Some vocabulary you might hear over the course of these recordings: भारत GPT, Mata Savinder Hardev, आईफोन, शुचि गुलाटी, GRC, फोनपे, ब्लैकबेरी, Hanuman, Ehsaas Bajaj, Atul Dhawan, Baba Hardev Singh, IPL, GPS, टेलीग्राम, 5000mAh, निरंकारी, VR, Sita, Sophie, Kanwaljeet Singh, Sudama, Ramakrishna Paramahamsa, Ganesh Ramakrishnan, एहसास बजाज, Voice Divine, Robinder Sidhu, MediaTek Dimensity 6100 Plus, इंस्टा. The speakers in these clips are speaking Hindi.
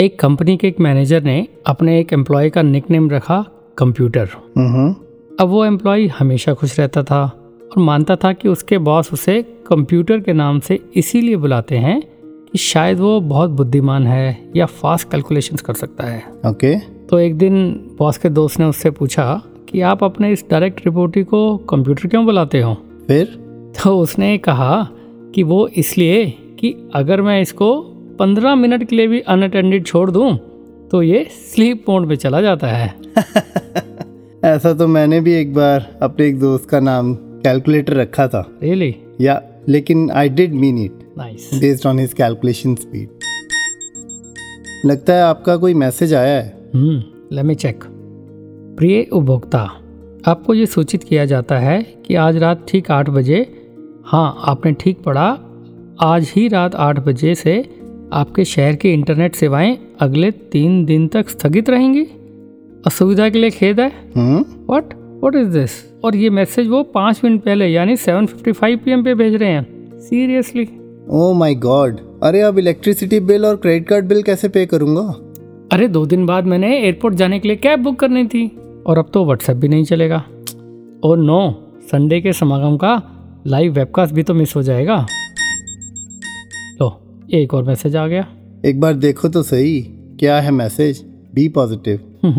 एक कंपनी के एक मैनेजर ने अपने एक एम्प्लॉय का निकनेम रखा कंप्यूटर। अब वो एम्प्लॉय हमेशा खुश रहता था और मानता था कि उसके बॉस उसे कंप्यूटर के नाम से इसीलिए बुलाते हैं कि शायद वो बहुत बुद्धिमान है या फास्ट कैलकुलेशंस कर सकता है। तो एक दिन बॉस के दोस्त ने उससे पूछा कि आप अपने इस डायरेक्ट रिपोर्टी को कंप्यूटर क्यों बुलाते हो? फिर तो उसने कहा कि वो इसलिए कि अगर मैं इसको 15 मिनट के लिए भी अनअटेंडेड छोड़ दूं तो ये स्लीप मोड में चला जाता है। ऐसा तो मैंने भी एक बार अपने एक दोस्त का नाम कैलकुलेटर रखा था। रियली? या लेकिन I did mean it nice based on his calculation speed. लगता है आपका कोई मैसेज आया है। Let me check. प्रिय उपभोक्ता, आपको ये सूचित किया जाता है कि आज रात ठीक 8 बजे, हाँ आपने ठीक पढ़ा, आज ही रात 8 बजे से आपके शहर की इंटरनेट सेवाएं अगले 3 दिन तक स्थगित रहेंगी। असुविधा के लिए खेद है। What is this? और ये मैसेज वो 5 मिनट पहले यानी 7:55 PM पे भेज रहे हैं। सीरियसली? Oh my God. अरे अब इलेक्ट्रिसिटी बिल और क्रेडिट कार्ड बिल कैसे पे करूँगा? अरे 2 दिन बाद मैंने एयरपोर्ट जाने के लिए कैब बुक करनी थी और अब तो व्हाट्सएप भी नहीं चलेगा। और नो, संडे के समागम का लाइव वेबकास्ट भी तो मिस हो जाएगा। लो, एक और मैसेज आ गया। एक बार देखो तो सही, क्या है message? B positive.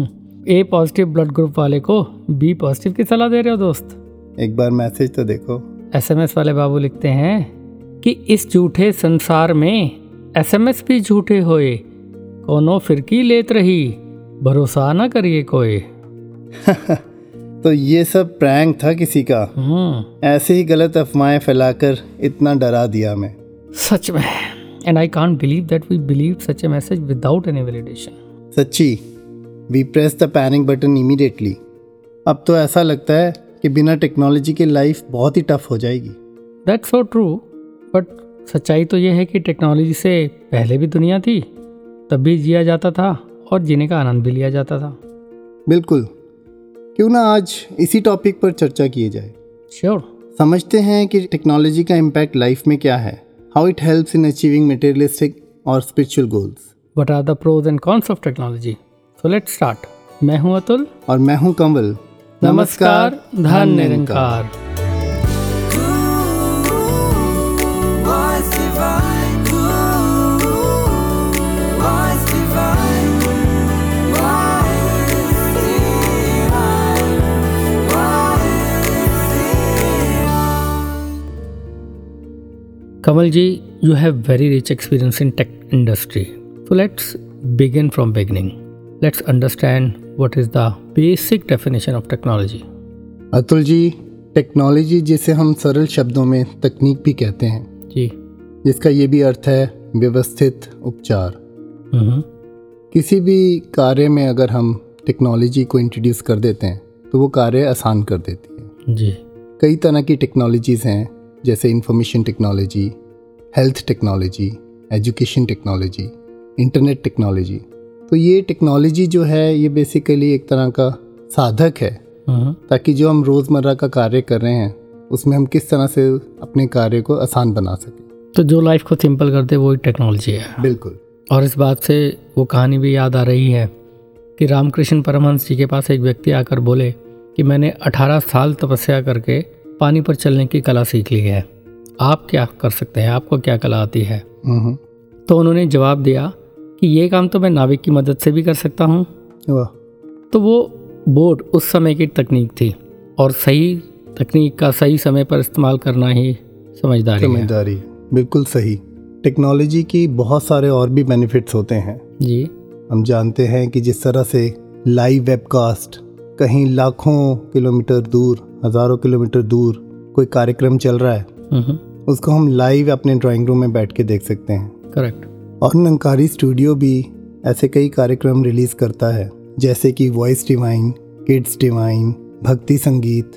A positive blood group वाले को बी पॉजिटिव की सलाह दे रहे हो दोस्त? एक बार मैसेज तो देखो। SMS वाले बाबू लिखते हैं कि इस झूठे संसार में SMS भी झूठे होए, कोनो फिरकी लेत रही, भरोसा ना करिए कोई। तो ये सब प्रैंक था किसी का। ऐसे ही गलत अफवाहें फैलाकर इतना डरा दिया मैं सच में। And I can't believe that we believe such a message without any validation. सच्ची, we press the panic button immediately. अब तो ऐसा लगता है कि बिना टेक्नोलॉजी के लाइफ बहुत ही टफ हो जाएगी। दैट्स सो ट्रू, बट सच्चाई तो ये है कि टेक्नोलॉजी से पहले भी दुनिया थी, तब भी जिया जाता था और जीने का आनंद भी लिया जाता था। बिल्कुल, क्यों ना आज इसी टॉपिक पर चर्चा किए जाए। श्योर। समझते हैं कि टेक्नोलॉजी का इम्पैक्ट लाइफ में क्या है। How it helps in achieving materialistic और spiritual goals. What are the pros and cons of technology. So let's start. मैं हूं अतुल। और मैं हूं कंवल। नमस्कार। धन निरंकार। Kamal ji, you have very rich experience in tech industry. So let's begin from beginning. Let's understand what is the basic definition of technology. Atul ji, technology जिसे हम सरल शब्दों में तकनीक भी कहते हैं जी, जिसका ये भी अर्थ है व्यवस्थित उपचार। किसी भी कार्य में अगर हम टेक्नोलॉजी को इंट्रोड्यूस कर देते हैं तो वो कार्य आसान कर देती है जी। कई तरह की टेक्नोलॉजीज हैं, जैसे information technology, health technology, education technology, internet technology. तो ये टेक्नोलॉजी जो है ये बेसिकली एक तरह का साधक है ताकि जो हम रोज़मर्रा का कार्य कर रहे हैं उसमें हम किस तरह से अपने कार्य को आसान बना सकें। तो जो लाइफ को सिंपल करते वो ही टेक्नोलॉजी है। बिल्कुल। और इस बात से वो कहानी भी याद आ रही है कि रामकृष्ण परमहंस जी के पास एक व्यक्ति आकर बोले कि मैंने 18 साल तपस्या करके पानी पर चलने की कला सीख ली है, आप क्या कर सकते हैं, आपको क्या कला आती है? तो उन्होंने जवाब दिया कि ये काम तो मैं नाविक की मदद से भी कर सकता हूँ। तो वो बोट उस समय की तकनीक थी और सही तकनीक का सही समय पर इस्तेमाल करना ही समझदारी है। बिल्कुल सही। टेक्नोलॉजी की बहुत सारे और भी बेनिफिट्स होते हैं जी। हम जानते हैं कि जिस तरह से लाइव वेबकास्ट, कहीं लाखों किलोमीटर दूर, हज़ारों किलोमीटर दूर कोई कार्यक्रम चल रहा है, उसको हम लाइव अपने ड्राइंग रूम में बैठ के देख सकते हैं। करेक्ट। और निरंकारी स्टूडियो भी ऐसे कई कार्यक्रम रिलीज़ करता है, जैसे कि वॉइस डिवाइन, किड्स डिवाइन, भक्ति संगीत,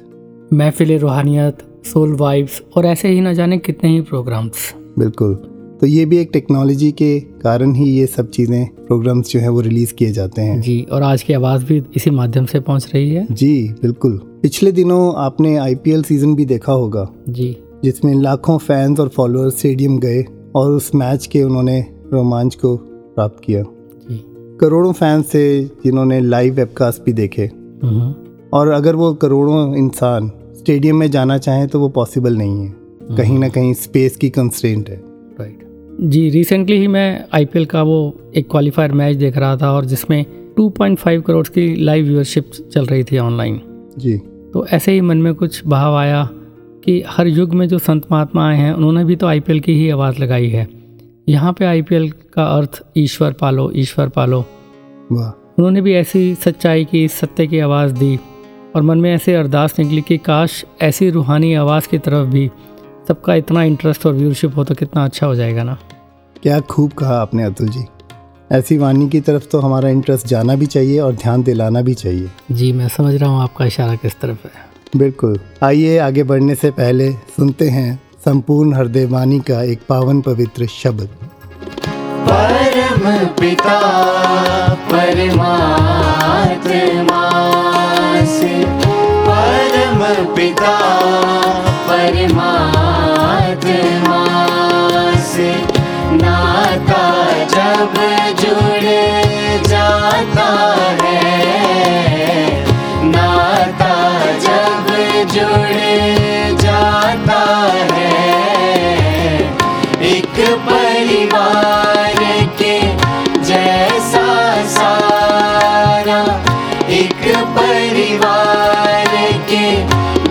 महफिल रूहानियत, सोल वाइब्स और ऐसे ही ना जाने कितने ही प्रोग्राम्स। बिल्कुल। तो ये भी एक टेक्नोलॉजी के कारण ही ये सब चीज़ें, प्रोग्राम्स जो हैं वो रिलीज़ किए जाते हैं जी। और आज की आवाज़ भी इसी माध्यम से पहुंच रही है जी। बिल्कुल। पिछले दिनों आपने IPL सीज़न भी देखा होगा जी, जिसमें लाखों फैंस और फॉलोअर्स स्टेडियम गए और उस मैच के उन्होंने रोमांच को प्राप्त किया जी। करोड़ों फैंस थे जिन्होंने लाइव वेबकास्ट भी देखे, और अगर वो करोड़ों इंसान स्टेडियम में जाना चाहें तो वो पॉसिबल नहीं है, कहीं ना कहीं स्पेस की कंस्ट्रेंट है। राइट जी, रिसेंटली ही मैं आईपीएल का वो एक क्वालिफायर मैच देख रहा था और जिसमें 2.5 करोड़ की लाइव व्यूअरशिप चल रही थी ऑनलाइन जी। तो ऐसे ही मन में कुछ भाव आया कि हर युग में जो संत महात्मा आए हैं उन्होंने भी तो आईपीएल की ही आवाज़ लगाई है। यहाँ पे आईपीएल का अर्थ ईश्वर पालो, ईश्वर पालो, वाह, उन्होंने भी ऐसी सच्चाई की, सत्य की आवाज़ दी और मन में ऐसे अरदास निकली कि काश ऐसी रूहानी आवाज़ की तरफ भी सबका इतना इंटरेस्ट और व्यूअरशिप हो तो कितना अच्छा हो जाएगा ना। क्या खूब कहा आपने अतुल जी, ऐसी वाणी की तरफ तो हमारा इंटरेस्ट जाना भी चाहिए और ध्यान दिलाना भी चाहिए। जी, मैं समझ रहा हूँ आपका इशारा किस तरफ है। बिल्कुल, आइए आगे बढ़ने से पहले सुनते हैं संपूर्ण हरदेव वाणी का एक पावन पवित्र शब्द। परम पिता परमात्मा से, परम पिता परमात्मा से नाता जब जुड़ जाता है, नाता जब जुड़ जाता है, एक परिवार के जैसा सारा, एक परिवार के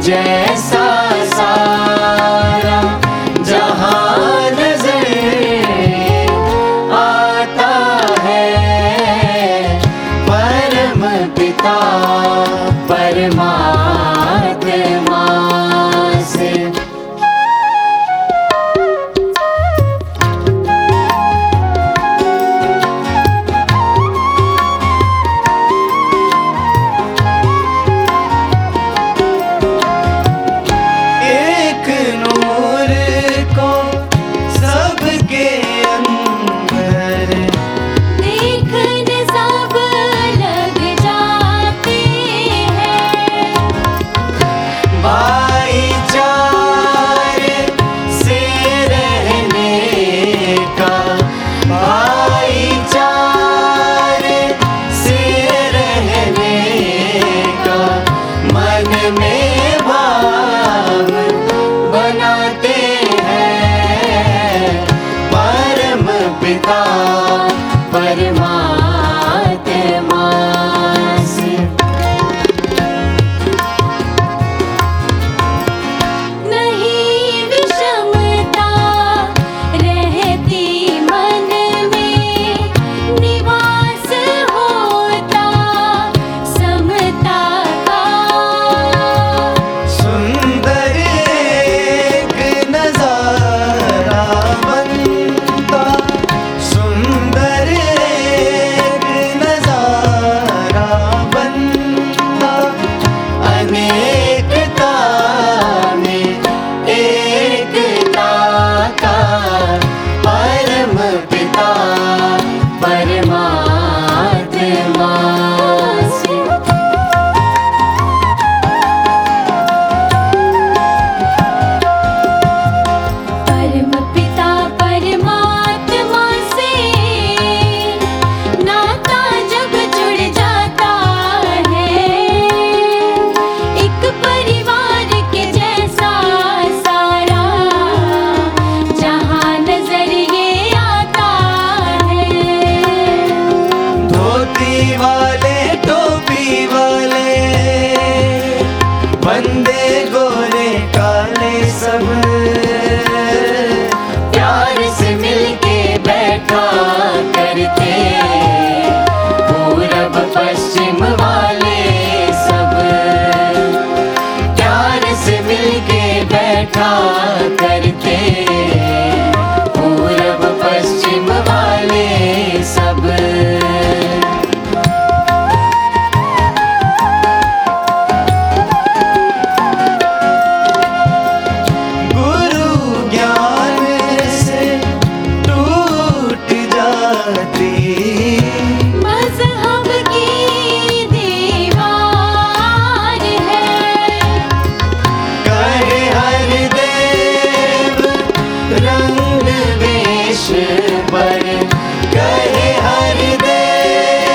जैसा सारा जहाँ नजर आता है। परम पिता परमात्मा से। पर कहे हर देव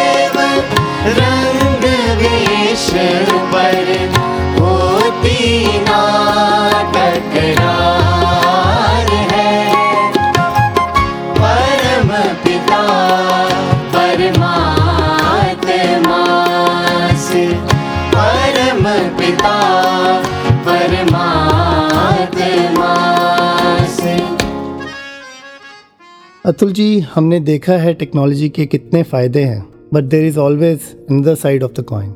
अतुल जी, हमने देखा है टेक्नोलॉजी के कितने फ़ायदे हैं, but there is always another side of the coin.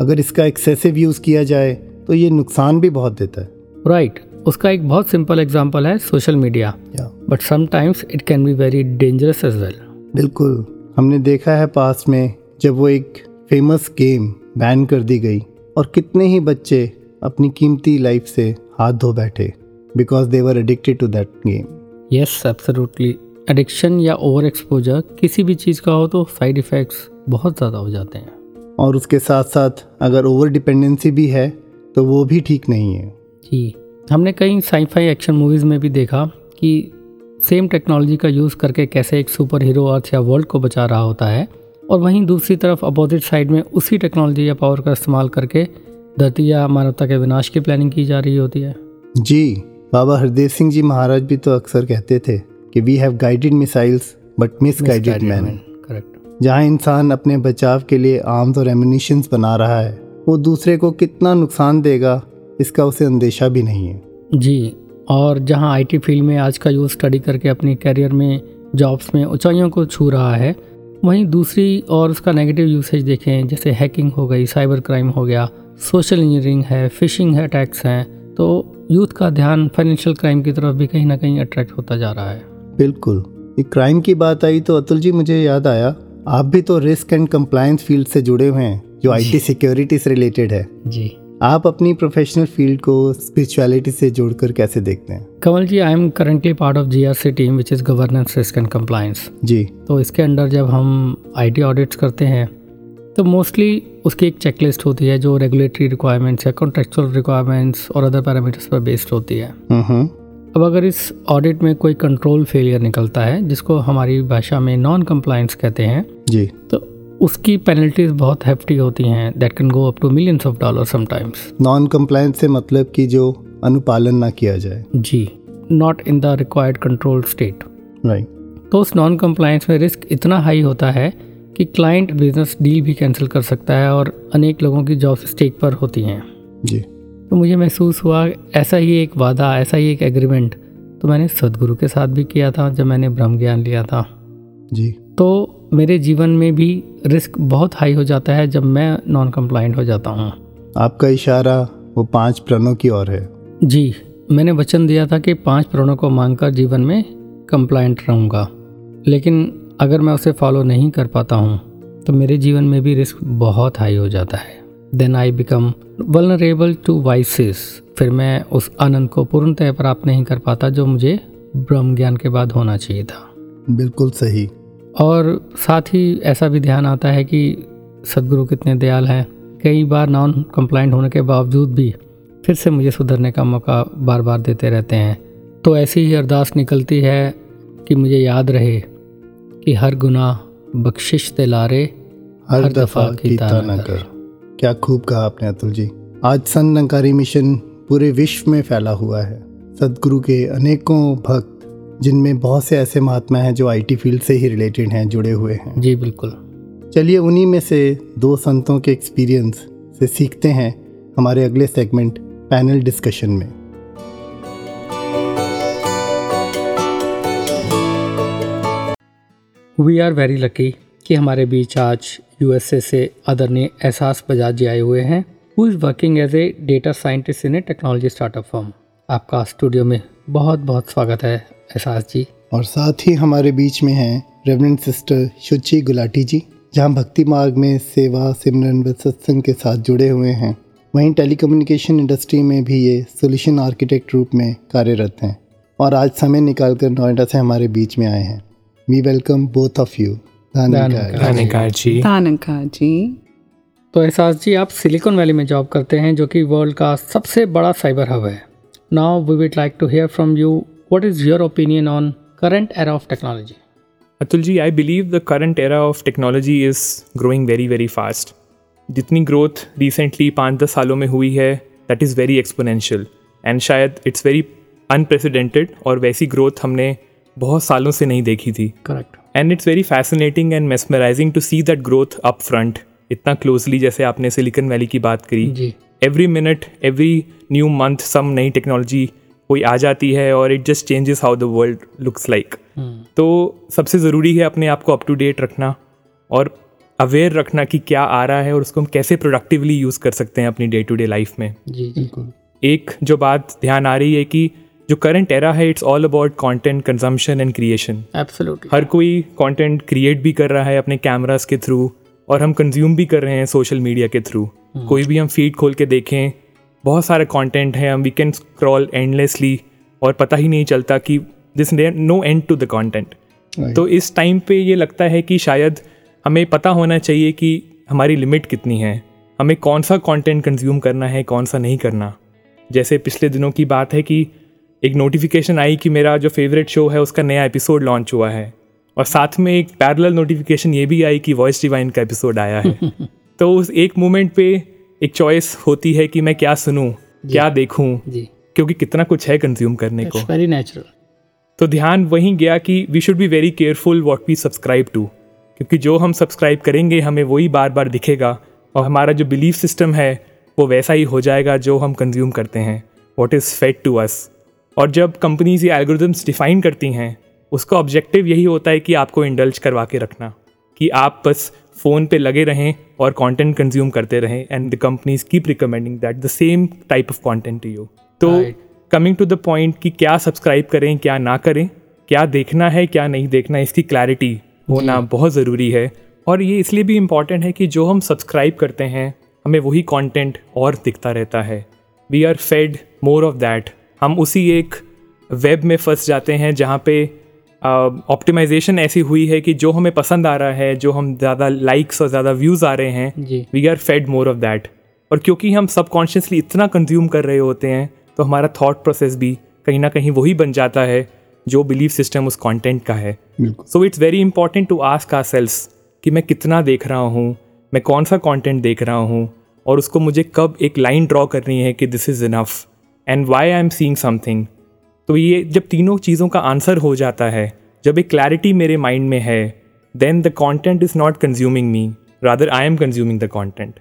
अगर इसका एक्सेसिव यूज़ किया जाए तो ये नुकसान भी बहुत देता है। राइट, उसका एक बहुत सिंपल एग्जांपल है social media, but sometimes it can be very dangerous as well. बिल्कुल, हमने देखा है पास्ट में जब वो एक फेमस गेम बैन कर दी गई और कितने ही बच्चे अपनी कीमती लाइफ से हाथ धो बैठे because they were addicted to that game. Yes, absolutely. Addiction या ओवर एक्सपोजर किसी भी चीज़ का हो तो साइड इफ़ेक्ट्स बहुत ज़्यादा हो जाते हैं, और उसके साथ साथ अगर ओवर डिपेंडेंसी भी है तो वो भी ठीक नहीं है। जी, हमने कई साइफाई एक्शन मूवीज़ में भी देखा कि सेम टेक्नोलॉजी का यूज़ करके कैसे एक सुपर हीरो अर्थ या वर्ल्ड को बचा रहा होता है, और वहीं दूसरी तरफ अपोजिट साइड में उसी टेक्नोलॉजी या पावर का इस्तेमाल करके धरती या मानवता के विनाश की प्लानिंग की जा रही होती है। जी, बाबा हरदेव सिंह जी महाराज भी तो अक्सर कहते थे कि we have guided missiles but misguided man. Correct. जहाँ इंसान अपने बचाव के लिए आर्म्स और एमुनिशंस बना रहा है, वो दूसरे को कितना नुकसान देगा इसका उसे अंदेशा भी नहीं है। जी, और जहाँ आईटी फील्ड में आज का यूथ स्टडी करके अपने करियर में, जॉब्स में ऊंचाइयों को छू रहा है, वहीं दूसरी और उसका नेगेटिव यूसेज देखें जैसे हैकिंग हो गई, साइबर क्राइम हो गया, सोशल इंजीनियरिंग है, फिशिंग है, अटैक्स हैं, तो यूथ का ध्यान फाइनेंशियल क्राइम की तरफ भी कहीं ना कहीं अट्रैक्ट होता जा रहा है। बिल्कुल, ये क्राइम की बात आई तो अतुल जी मुझे याद आया, आप भी तो रिस्क एंड कंप्लायंस फील्ड से जुड़े हुए हैं जो आईटी सिक्योरिटी से रिलेटेड है। जी, आप अपनी प्रोफेशनल फील्ड को स्पिरिचुअलिटी से जोड़कर कैसे देखते हैं? Kamal ji, I am currently part of GRC team which is governance risk and compliance. जी, तो इसके अंडर जब हम आईटी ऑडिट्स करते हैं तो मोस्टली उसकी एक चेकलिस्ट होती है जो रेगुलेटरी रिक्वायरमेंट्स या कॉन्ट्रेक्चुअल रिक्वायरमेंट्स और अदर पैरामीटर्स पर बेस्ड होती है। अब अगर इस ऑडिट में कोई कंट्रोल फेलियर निकलता है, जिसको हमारी भाषा में नॉन कंप्लायंस कहते हैं, जी, तो उसकी पेनल्टीज बहुत हेफ्टी होती हैं, that can go up to millions of dollar sometimes. Non compliance से मतलब कि जो अनुपालन ना किया जाए। जी, not in the required control state. Right, तो उस नॉन कंप्लायंस में रिस्क इतना हाई होता है कि क्लाइंट बिजनेस डील भी कैंसिल कर सकता है और अनेक लोगों की जॉब स्टेक पर होती हैं। जी, तो मुझे महसूस हुआ ऐसा ही एक वादा, ऐसा ही एक एग्रीमेंट तो मैंने सदगुरु के साथ भी किया था जब मैंने ब्रह्म ज्ञान लिया था। जी, तो मेरे जीवन में भी रिस्क बहुत हाई हो जाता है जब मैं नॉन कंप्लाइंट हो जाता हूँ। आपका इशारा वो 5 प्रणों की ओर है। जी, मैंने वचन दिया था कि 5 प्रणों को मानकर जीवन में कंप्लाइंट रहूँगा, लेकिन अगर मैं उसे फॉलो नहीं कर पाता हूँ तो मेरे जीवन में भी रिस्क बहुत हाई हो जाता है। Then I become vulnerable to vices. फिर मैं उस आनंद को पूर्णतः प्राप्त नहीं कर पाता जो मुझे ब्रह्म ज्ञान के बाद होना चाहिए था। बिल्कुल सही। और साथ ही ऐसा भी ध्यान आता है कि सदगुरु कितने दयाल हैं, कई बार नॉन कंप्लाइंट होने के बावजूद भी फिर से मुझे सुधरने का मौका बार बार देते रहते हैं। तो ऐसी ही अरदास निकलती है कि मुझे याद रहे कि हर गुनाह बख्शिश दिलारे, हर दफ़ा की ताना कर। क्या खूब कहा आपने अतुल जी। आज संत निरंकारी मिशन पूरे विश्व में फैला हुआ है। सदगुरु के अनेकों भक्त, जिनमें बहुत से ऐसे महात्मा हैं जो आईटी फील्ड से ही रिलेटेड हैं, जुड़े हुए हैं। जी बिल्कुल। चलिए उन्हीं में से 2 संतों के एक्सपीरियंस से सीखते हैं हमारे अगले सेगमेंट पैनल डिस्कशन में। वी आर वेरी लकी कि हमारे बीच आज यूएसए से आदरणीय एहसास बजाज जी आए हुए हैं, who is working as a data scientist in a technology startup firm. आपका स्टूडियो में बहुत बहुत स्वागत है एहसास जी। और साथ ही हमारे बीच में हैं रेवरेंड सिस्टर शुचि गुलाटी जी, जहां भक्ति मार्ग में सेवा, सिमरन व सत्संग के साथ जुड़े हुए हैं। वहीं टेलीकम्युनिकेशन इंडस्ट्री में भी ये सॉल्यूशन आर्किटेक्ट रूप में कार्यरत हैं और आज समय निकालकर नोएडा से हमारे बीच में आए हैं। We welcome both of you. धन्यवाद जी। तो एहसास जी, आप सिलिकॉन वैली में जॉब करते हैं जो कि वर्ल्ड का सबसे बड़ा साइबर हब है। Now we would like to hear from you, what is your opinion on current era of technology? Atul ji, I believe the current era of technology is growing very very fast. Jitni growth recently 5-10 सालों में हुई है, that is very exponential and शायद it's very unprecedented, और वैसी growth हमने बहुत सालों से नहीं देखी थी। Correct. And it's very fascinating and mesmerizing to see that growth up front, इतना closely, जैसे आपने सिलिकॉन वैली की बात करी। जी. Every minute, every new month some नई technology कोई आ जाती है और it just changes how the world looks like. तो सबसे ज़रूरी है अपने आप को अप टू डेट रखना और अवेयर रखना कि क्या आ रहा है और उसको हम कैसे प्रोडक्टिवली यूज़ कर सकते हैं अपनी डे टू डे लाइफ में. जी बिल्कुल. एक जो बात ध्यान आ रही है कि जो करंट एरा है it's all about content consumption and creation. Absolutely. हर कोई कंटेंट क्रिएट भी कर रहा है अपने कैमरास के थ्रू और हम कंज्यूम भी कर रहे हैं सोशल मीडिया के थ्रू. कोई भी हम फीड खोल के देखें बहुत सारा कंटेंट है. हम वी कैन स्क्रॉल एंडलेसली और पता ही नहीं चलता कि this no end to the content. तो इस टाइम पे ये लगता है कि शायद हमें पता होना चाहिए कि हमारी लिमिट कितनी है, हमें कौन सा कंटेंट कंज्यूम करना है कौन सा नहीं करना. जैसे पिछले दिनों की बात है कि एक नोटिफिकेशन आई कि मेरा जो फेवरेट शो है उसका नया एपिसोड लॉन्च हुआ है और साथ में एक पैरेलल नोटिफिकेशन ये भी आई कि वॉइस डिवाइन का एपिसोड आया है. तो उस एक मोमेंट पे एक चॉइस होती है कि मैं क्या सुनूं क्या देखूं क्योंकि कितना कुछ है कंज्यूम करने को. Very natural. तो ध्यान वहीं गया कि we should be very careful what we subscribe to, क्योंकि जो हम सब्सक्राइब करेंगे हमें वही बार बार दिखेगा और हमारा जो बिलीफ सिस्टम है वो वैसा ही हो जाएगा जो हम कंज्यूम करते हैं, what is fed to us. और जब कंपनीज ये एल्गोरिथम्स डिफाइन करती हैं उसका ऑब्जेक्टिव यही होता है कि आपको इंडल्ज करवा के रखना कि आप बस फ़ोन पे लगे रहें और कंटेंट कंज्यूम करते रहें. And the companies keep recommending that the same type of content to you. तो कमिंग टू द पॉइंट कि क्या सब्सक्राइब करें क्या ना करें, क्या देखना है क्या नहीं देखना, इसकी क्लैरिटी होना बहुत ज़रूरी है. और ये इसलिए भी इम्पॉर्टेंट है कि जो हम सब्सक्राइब करते हैं हमें वही कंटेंट और दिखता रहता है. We are fed more of that. हम उसी एक वेब में फंस जाते हैं जहाँ पे ऑप्टिमाइजेशन ऐसी हुई है कि जो हमें पसंद आ रहा है, जो हम ज़्यादा लाइक्स और ज़्यादा व्यूज़ आ रहे हैं, we are fed more of that. और क्योंकि हम सबकॉन्शियसली इतना कंज्यूम कर रहे होते हैं तो हमारा थॉट प्रोसेस भी कहीं ना कहीं वही बन जाता है जो बिलीफ सिस्टम उस कंटेंट का है. So it's very important to ask ourselves कि मैं कितना देख रहा हूँ, मैं कौन सा कंटेंट देख रहा हूँ और उसको मुझे कब एक लाइन ड्रॉ करनी है कि this is enough and why I am seeing something. तो ये जब तीनों चीज़ों का आंसर हो जाता है, जब एक क्लैरिटी मेरे माइंड में है, then the content is not consuming me, rather I am consuming the content.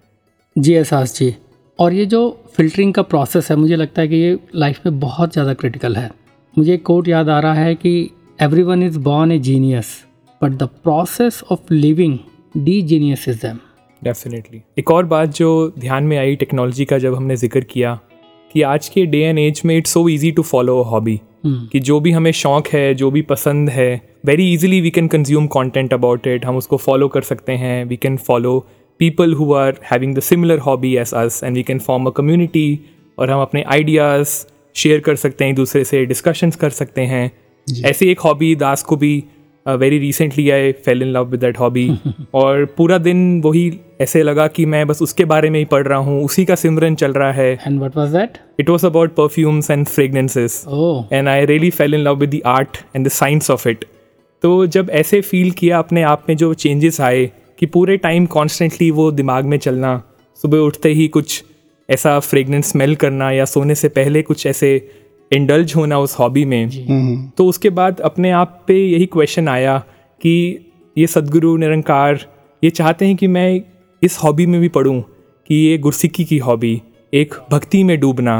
जी एहसास जी. और ये जो फिल्टरिंग का प्रोसेस है मुझे लगता है कि ये लाइफ में बहुत ज़्यादा क्रिटिकल है. मुझे एक कोट याद आ रहा है कि everyone is born a genius but the process of living D genius is them. Definitely. एक और बात जो ध्यान में आई टेक्नोलॉजी का जब हमने जिक्र किया कि आज के डे एंड एज में it's so easy to follow a hobby कि जो भी हमें शौक है जो भी पसंद है very easily we can consume content about it. हम उसको फॉलो कर सकते हैं, we can follow people who are having the similar hobby as us and we can form a community और हम अपने आइडियाज़ शेयर कर सकते हैं, दूसरे से डिस्कशंस कर सकते हैं. ऐसे एक हॉबी दास को भी very recently I fell in love with that hobby और पूरा दिन वही ऐसे लगा कि मैं बस उसके बारे में ही पढ़ रहा हूँ, उसी का सिमरन चल रहा है. And what was that? It was about perfumes and fragrances and I really fell in love with the art and the science of it. तो जब ऐसे फील किया अपने आप में जो चेंजेस आए कि पूरे टाइम कॉन्स्टेंटली वो दिमाग में चलना, सुबह उठते ही कुछ ऐसा फ्रेग्रेंस स्मेल करना या सोने से पहले कुछ ऐसे इंडल्ज होना उस हॉबी में, तो उसके बाद अपने आप पे यही क्वेश्चन आया कि ये सदगुरु निरंकार ये चाहते हैं कि मैं इस हॉबी में भी पढ़ूं कि ये गुरसिक्की की हॉबी, एक भक्ति में डूबना,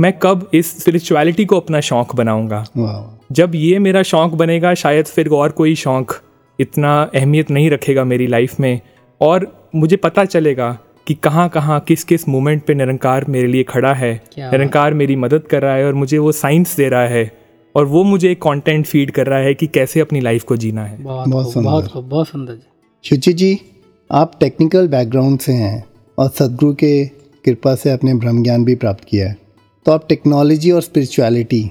मैं कब इस स्पिरिचुअलिटी को अपना शौक़ बनाऊंगा. जब ये मेरा शौक़ बनेगा शायद फिर और कोई शौक़ इतना अहमियत नहीं रखेगा मेरी लाइफ में और मुझे पता चलेगा कि कहाँ कहाँ किस किस मोमेंट पे निरंकार मेरे लिए खड़ा है, निरंकार मेरी मदद कर रहा है और मुझे वो साइंस दे रहा है और वो मुझे एक कंटेंट फीड कर रहा है कि कैसे अपनी लाइफ को जीना है. बहुत सुंदर. शुचि जी, आप टेक्निकल बैकग्राउंड से हैं और सदगुरु के कृपा से आपने ब्रह्म ज्ञान भी प्राप्त किया है, तो आप टेक्नोलॉजी और स्पिरिचुअलिटी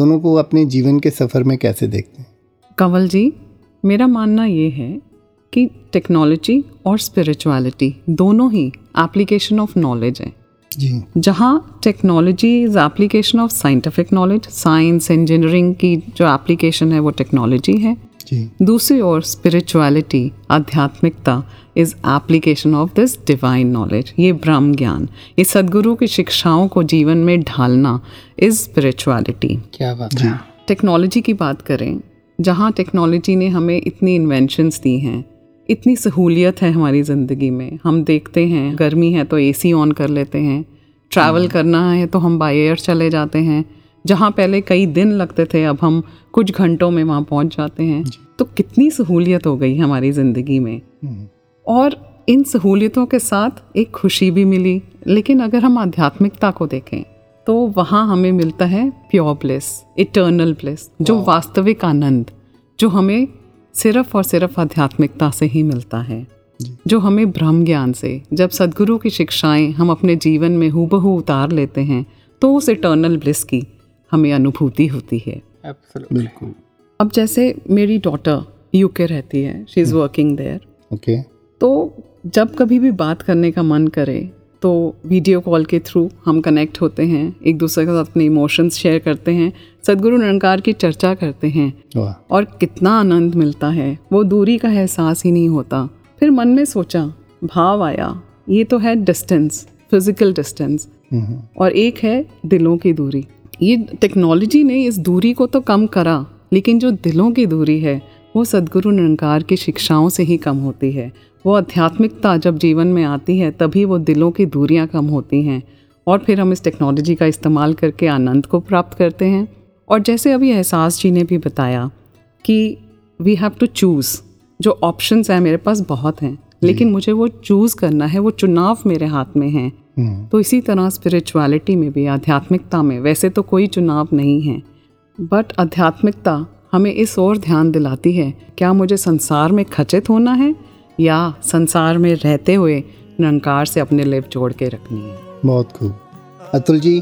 दोनों को अपने जीवन के सफ़र में कैसे देखते हैं? कंवल जी, मेरा मानना ये है कि टेक्नोलॉजी और स्पिरिचुअलिटी दोनों ही एप्लीकेशन ऑफ नॉलेज है. जहाँ technology is application of scientific knowledge, science engineering की जो एप्लीकेशन है वो टेक्नोलॉजी है. दूसरी ओर स्पिरिचुअलिटी आध्यात्मिकता is application of this divine knowledge. ये ब्रह्म ज्ञान, ये सदगुरु की शिक्षाओं को जीवन में ढालना इज़ स्पिरिचुअलिटी. क्या बात है. टेक्नोलॉजी की बात करें, जहाँ टेक्नोलॉजी ने हमें इतनी इन्वेंशंस दी हैं, इतनी सहूलियत है हमारी ज़िंदगी में. हम देखते हैं गर्मी है तो एसी ऑन कर लेते हैं, ट्रैवल करना है तो हम बाय एयर चले जाते हैं, जहाँ पहले कई दिन लगते थे, अब हम कुछ घंटों में वहाँ पहुँच जाते हैं। तो कितनी सहूलियत हो गई हमारी ज़िंदगी में, और इन सहूलियतों के साथ एक खुशी भी मिली। लेकिन अगर हम आध्यात्मिकता को देखें तो वहाँ हमें मिलता है प्योर ब्लिस, इटर्नल ब्लिस, जो वास्तविक आनंद, जो हमें सिर्फ और सिर्फ आध्यात्मिकता से ही मिलता है, जो हमें ब्रह्म ज्ञान से, जब सदगुरु की शिक्षाएं हम अपने जीवन में हूबहू उतार लेते हैं, तो उस इटर्नल ब्लिस की हमें अनुभूति होती है। बिल्कुल। अब जैसे मेरी डॉटर यूके रहती है, she is working there, okay, तो जब कभी भी बात करने का मन करे तो वीडियो कॉल के थ्रू हम कनेक्ट होते हैं, एक दूसरे के साथ अपने इमोशंस शेयर करते हैं, सदगुरु निरंकार की चर्चा करते हैं, और कितना आनंद मिलता है। वो दूरी का एहसास ही नहीं होता। फिर मन में सोचा, भाव आया, ये तो है डिस्टेंस, फिजिकल डिस्टेंस, और एक है दिलों की दूरी। ये टेक्नोलॉजी ने इस दूरी को तो कम करा, लेकिन जो दिलों की दूरी है वो सदगुरु निरंकार की शिक्षाओं से ही कम होती है। वो आध्यात्मिकता जब जीवन में आती है तभी वो दिलों की दूरियां कम होती हैं, और फिर हम इस टेक्नोलॉजी का इस्तेमाल करके आनंद को प्राप्त करते हैं। और जैसे अभी एहसास जी ने भी बताया कि वी हैव टू चूज़, जो ऑप्शंस हैं मेरे पास बहुत हैं, लेकिन मुझे वो चूज़ करना है, वो चुनाव मेरे हाथ में है। तो इसी तरह स्पिरिचुअलिटी में भी, आध्यात्मिकता में वैसे तो कोई चुनाव नहीं है, बट आध्यात्मिकता हमें इस ओर ध्यान दिलाती है, क्या मुझे संसार में खचित होना है या संसार में रहते हुए निरंकार से अपने लिप जोड़ के रखनी है। बहुत खूब अतुल जी,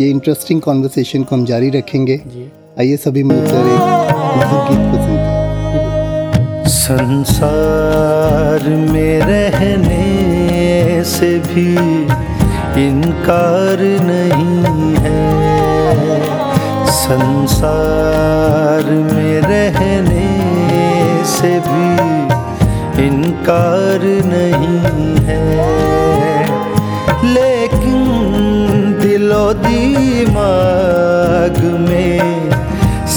ये इंटरेस्टिंग कॉन्वर्सेशन को हम जारी रखेंगे। आइए सभी मिलकर एक संसार में रहने से भी इनकार नहीं है, संसार में रहने से भी इनकार नहीं है, लेकिन दिलो दिमाग में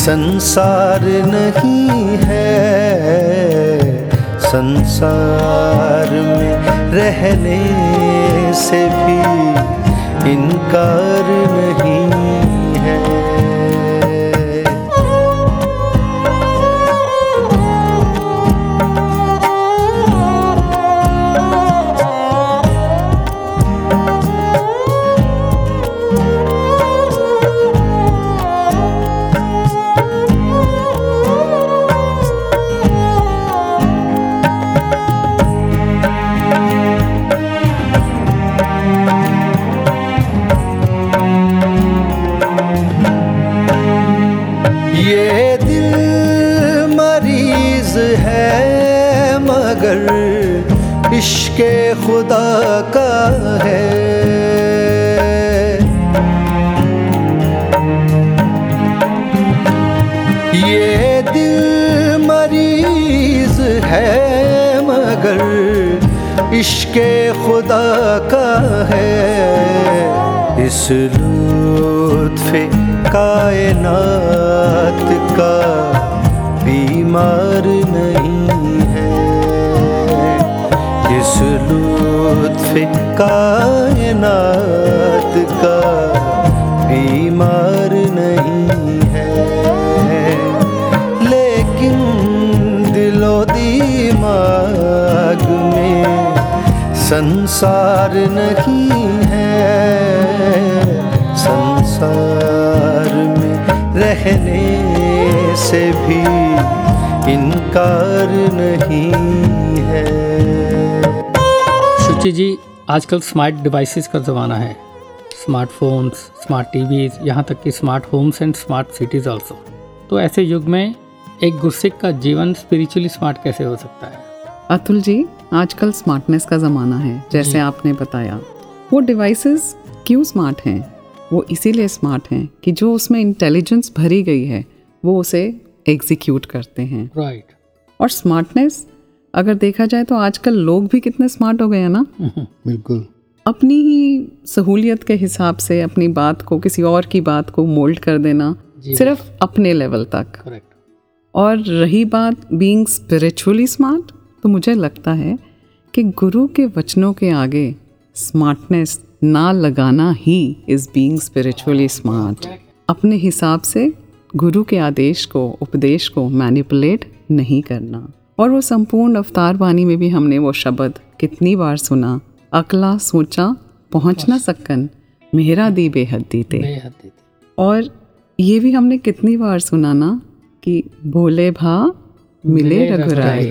संसार नहीं है। संसार में रहने से भी इनकार नहीं है। इश्क़े खुदा का है, ये दिल मरीज है मगर इश्क़े खुदा का है, इस लुत्फ़े कायनात का बीमार नहीं है, इस लुत्फ़े कायनात का बीमार नहीं है, लेकिन दिलो दिमाग में संसार नहीं है, संसार में रहने से भी इनकार नहीं है। जी जी, आजकल स्मार्ट डिवाइसेस का ज़माना है, स्मार्टफोन्स, स्मार्ट टीवीज़, यहाँ तक कि smart homes and smart cities also. तो ऐसे युग में एक गुरसिक का जीवन स्पिरिचुअली स्मार्ट कैसे हो सकता है? अतुल जी, आजकल स्मार्टनेस का ज़माना है, जैसे आपने बताया। वो डिवाइसेस क्यों स्मार्ट हैं? वो इसीलिए स्मार्ट हैं कि जो उसमें इंटेलिजेंस भरी गई है वो उसे एग्जीक्यूट करते हैं। राइट। और स्मार्टनेस अगर देखा जाए तो आजकल लोग भी कितने स्मार्ट हो गए हैं ना। बिल्कुल। अपनी ही सहूलियत के हिसाब से अपनी बात को, किसी और की बात को मोल्ड कर देना, सिर्फ अपने लेवल तक। करेक्ट। और रही बात बीइंग स्पिरिचुअली स्मार्ट, तो मुझे लगता है कि गुरु के वचनों के आगे स्मार्टनेस ना लगाना ही इज बीइंग स्पिरिचुअली स्मार्ट। अपने हिसाब से गुरु के आदेश को, उपदेश को मैनिपुलेट नहीं करना। और वो संपूर्ण अवतार वाणी में भी हमने वो शब्द कितनी बार सुना, अकला सोचा पहुंचना सक्कन, मेहरा दी बेहद दीते। और ये भी हमने कितनी बार सुना ना कि भोले भा मिले रघुराई।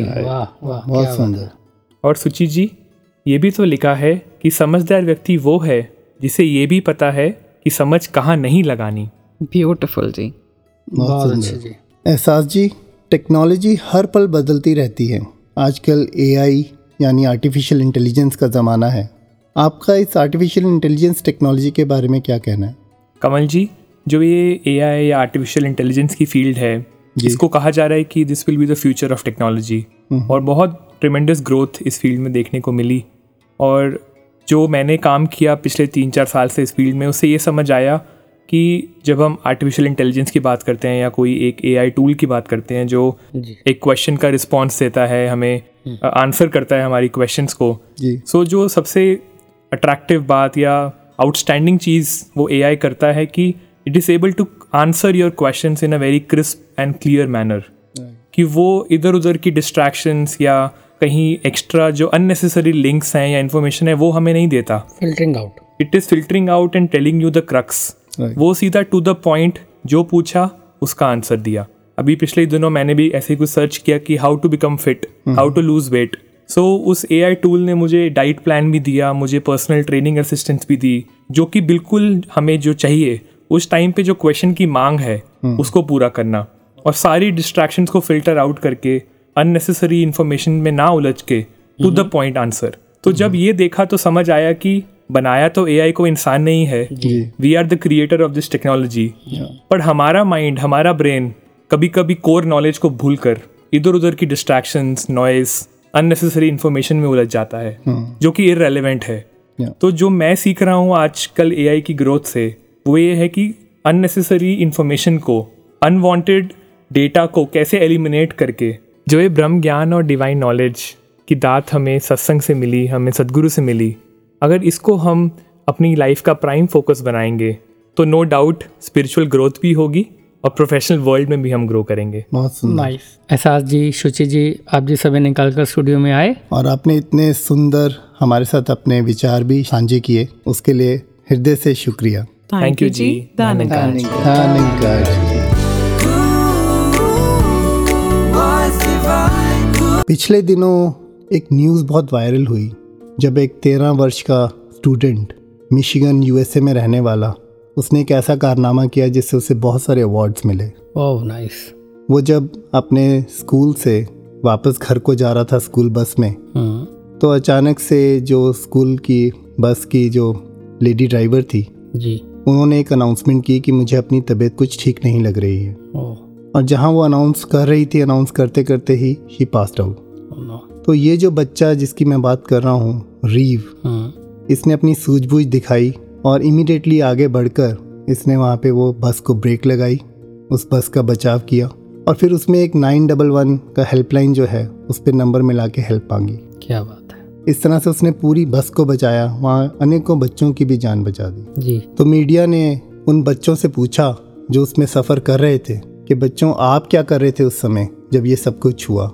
बहुत सुंदर। और सुचि जी, ये भी तो लिखा है कि समझदार व्यक्ति वो है जिसे ये भी पता है कि समझ कहाँ नहीं लगानी। ब्यूटीफुल जी, बहुत अच्छे जी। एहसास जी, टेक्नोलॉजी हर पल बदलती रहती है। आजकल AI यानी आर्टिफिशियल इंटेलिजेंस का ज़माना है। आपका इस आर्टिफिशियल इंटेलिजेंस टेक्नोलॉजी के बारे में क्या कहना है? कमल जी, जो ये AI या आर्टिफिशियल इंटेलिजेंस की फील्ड है, इसको कहा जा रहा है कि this will be the future of technology. और बहुत ट्रिमेंडस ग्रोथ इस फील्ड में देखने को मिली। और जो मैंने काम किया पिछले 3-4 साल से इस फील्ड में, उससे ये समझ आया कि जब हम आर्टिफिशियल इंटेलिजेंस की बात करते हैं या कोई एक AI टूल की बात करते हैं जो एक क्वेश्चन का रिस्पॉन्स देता है, हमें आंसर करता है हमारी क्वेश्चंस को, सो जो सबसे अट्रैक्टिव बात या आउटस्टैंडिंग चीज़ वो AI करता है कि it is able to answer your questions in a very crisp and clear manner, कि वो इधर उधर की डिस्ट्रैक्शंस या कहीं एक्स्ट्रा जो अननेसेसरी लिंक्स हैं या इन्फॉर्मेशन है वो हमें नहीं देता। Filtering out, it is filtering out and telling you the crux. वो सीधा टू द पॉइंट, जो पूछा उसका आंसर दिया। अभी पिछले दिनों मैंने भी ऐसे कुछ सर्च किया कि how to become fit, how to lose weight. So उस AI टूल ने मुझे डाइट प्लान भी दिया, मुझे पर्सनल ट्रेनिंग असिस्टेंस भी दी, जो कि बिल्कुल हमें जो चाहिए उस टाइम पे जो क्वेश्चन की मांग है उसको पूरा करना, और सारी डिस्ट्रैक्शंस को फिल्टर आउट करके अननेसेसरी इन्फॉर्मेशन में ना उलझ के टू द पॉइंट आंसर। तो जब ये देखा तो समझ आया कि बनाया तो AI को इंसान नहीं है, we are the creator of this technology, पर हमारा माइंड, हमारा ब्रेन कभी कभी कोर नॉलेज को भूल कर इधर उधर की डिस्ट्रैक्शंस, नॉइज, अननेसेसरी इन्फॉर्मेशन में उलझ जाता है जो कि इररेलेवेंट है। तो जो मैं सीख रहा हूँ आजकल AI की ग्रोथ से, वो ये है कि अननेसेसरी इन्फॉर्मेशन को, अनवांटेड डेटा को कैसे एलिमिनेट करके जो ये ब्रह्म ज्ञान और डिवाइन नॉलेज की दात हमें सत्संग से मिली, हमें सद्गुरु से मिली, अगर इसको हम अपनी लाइफ का प्राइम फोकस बनाएंगे तो नो डाउट स्पिरिचुअल ग्रोथ भी होगी और प्रोफेशनल वर्ल्ड में भी हम ग्रो करेंगे। बहुत नाइस। एहसास जी, शुचि जी, आप जी सभी निकाल कर स्टूडियो में आए और आपने इतने सुंदर हमारे साथ अपने विचार भी साझे किए, उसके लिए हृदय से शुक्रिया। थैंक यू जी। धन्यवाद जी। पिछले दिनों एक न्यूज़ बहुत वायरल हुई, जब एक 13 वर्ष का स्टूडेंट, मिशिगन USA में रहने वाला, उसने एक ऐसा कारनामा किया जिससे उसे बहुत सारे अवार्ड्स मिले। Oh nice. वो जब अपने स्कूल से वापस घर को जा रहा था स्कूल बस में, तो अचानक से जो स्कूल की बस की जो लेडी ड्राइवर थी जी, उन्होंने एक अनाउंसमेंट की कि मुझे अपनी तबीयत कुछ ठीक नहीं लग रही है। और जहाँ वो अनाउंस कर रही थी, अनाउंस करते करते ही शी पास्ड आउट। तो ये जो बच्चा जिसकी मैं बात कर रहा हूँ, रीव, इसने अपनी सूझबूझ दिखाई और इमीडिएटली आगे बढ़कर इसने वहाँ पे वो बस को ब्रेक लगाई, उस बस का बचाव किया, और फिर उसमें एक 911 का हेल्पलाइन जो है उस पर नंबर मिला के हेल्प मांगी। क्या बात है। इस तरह से उसने पूरी बस को बचाया, वहाँ अनेकों बच्चों की भी जान बचा दी जी। तो मीडिया ने उन बच्चों से पूछा जो उसमें सफ़र कर रहे थे कि बच्चों, आप क्या कर रहे थे उस समय जब ये सब कुछ हुआ,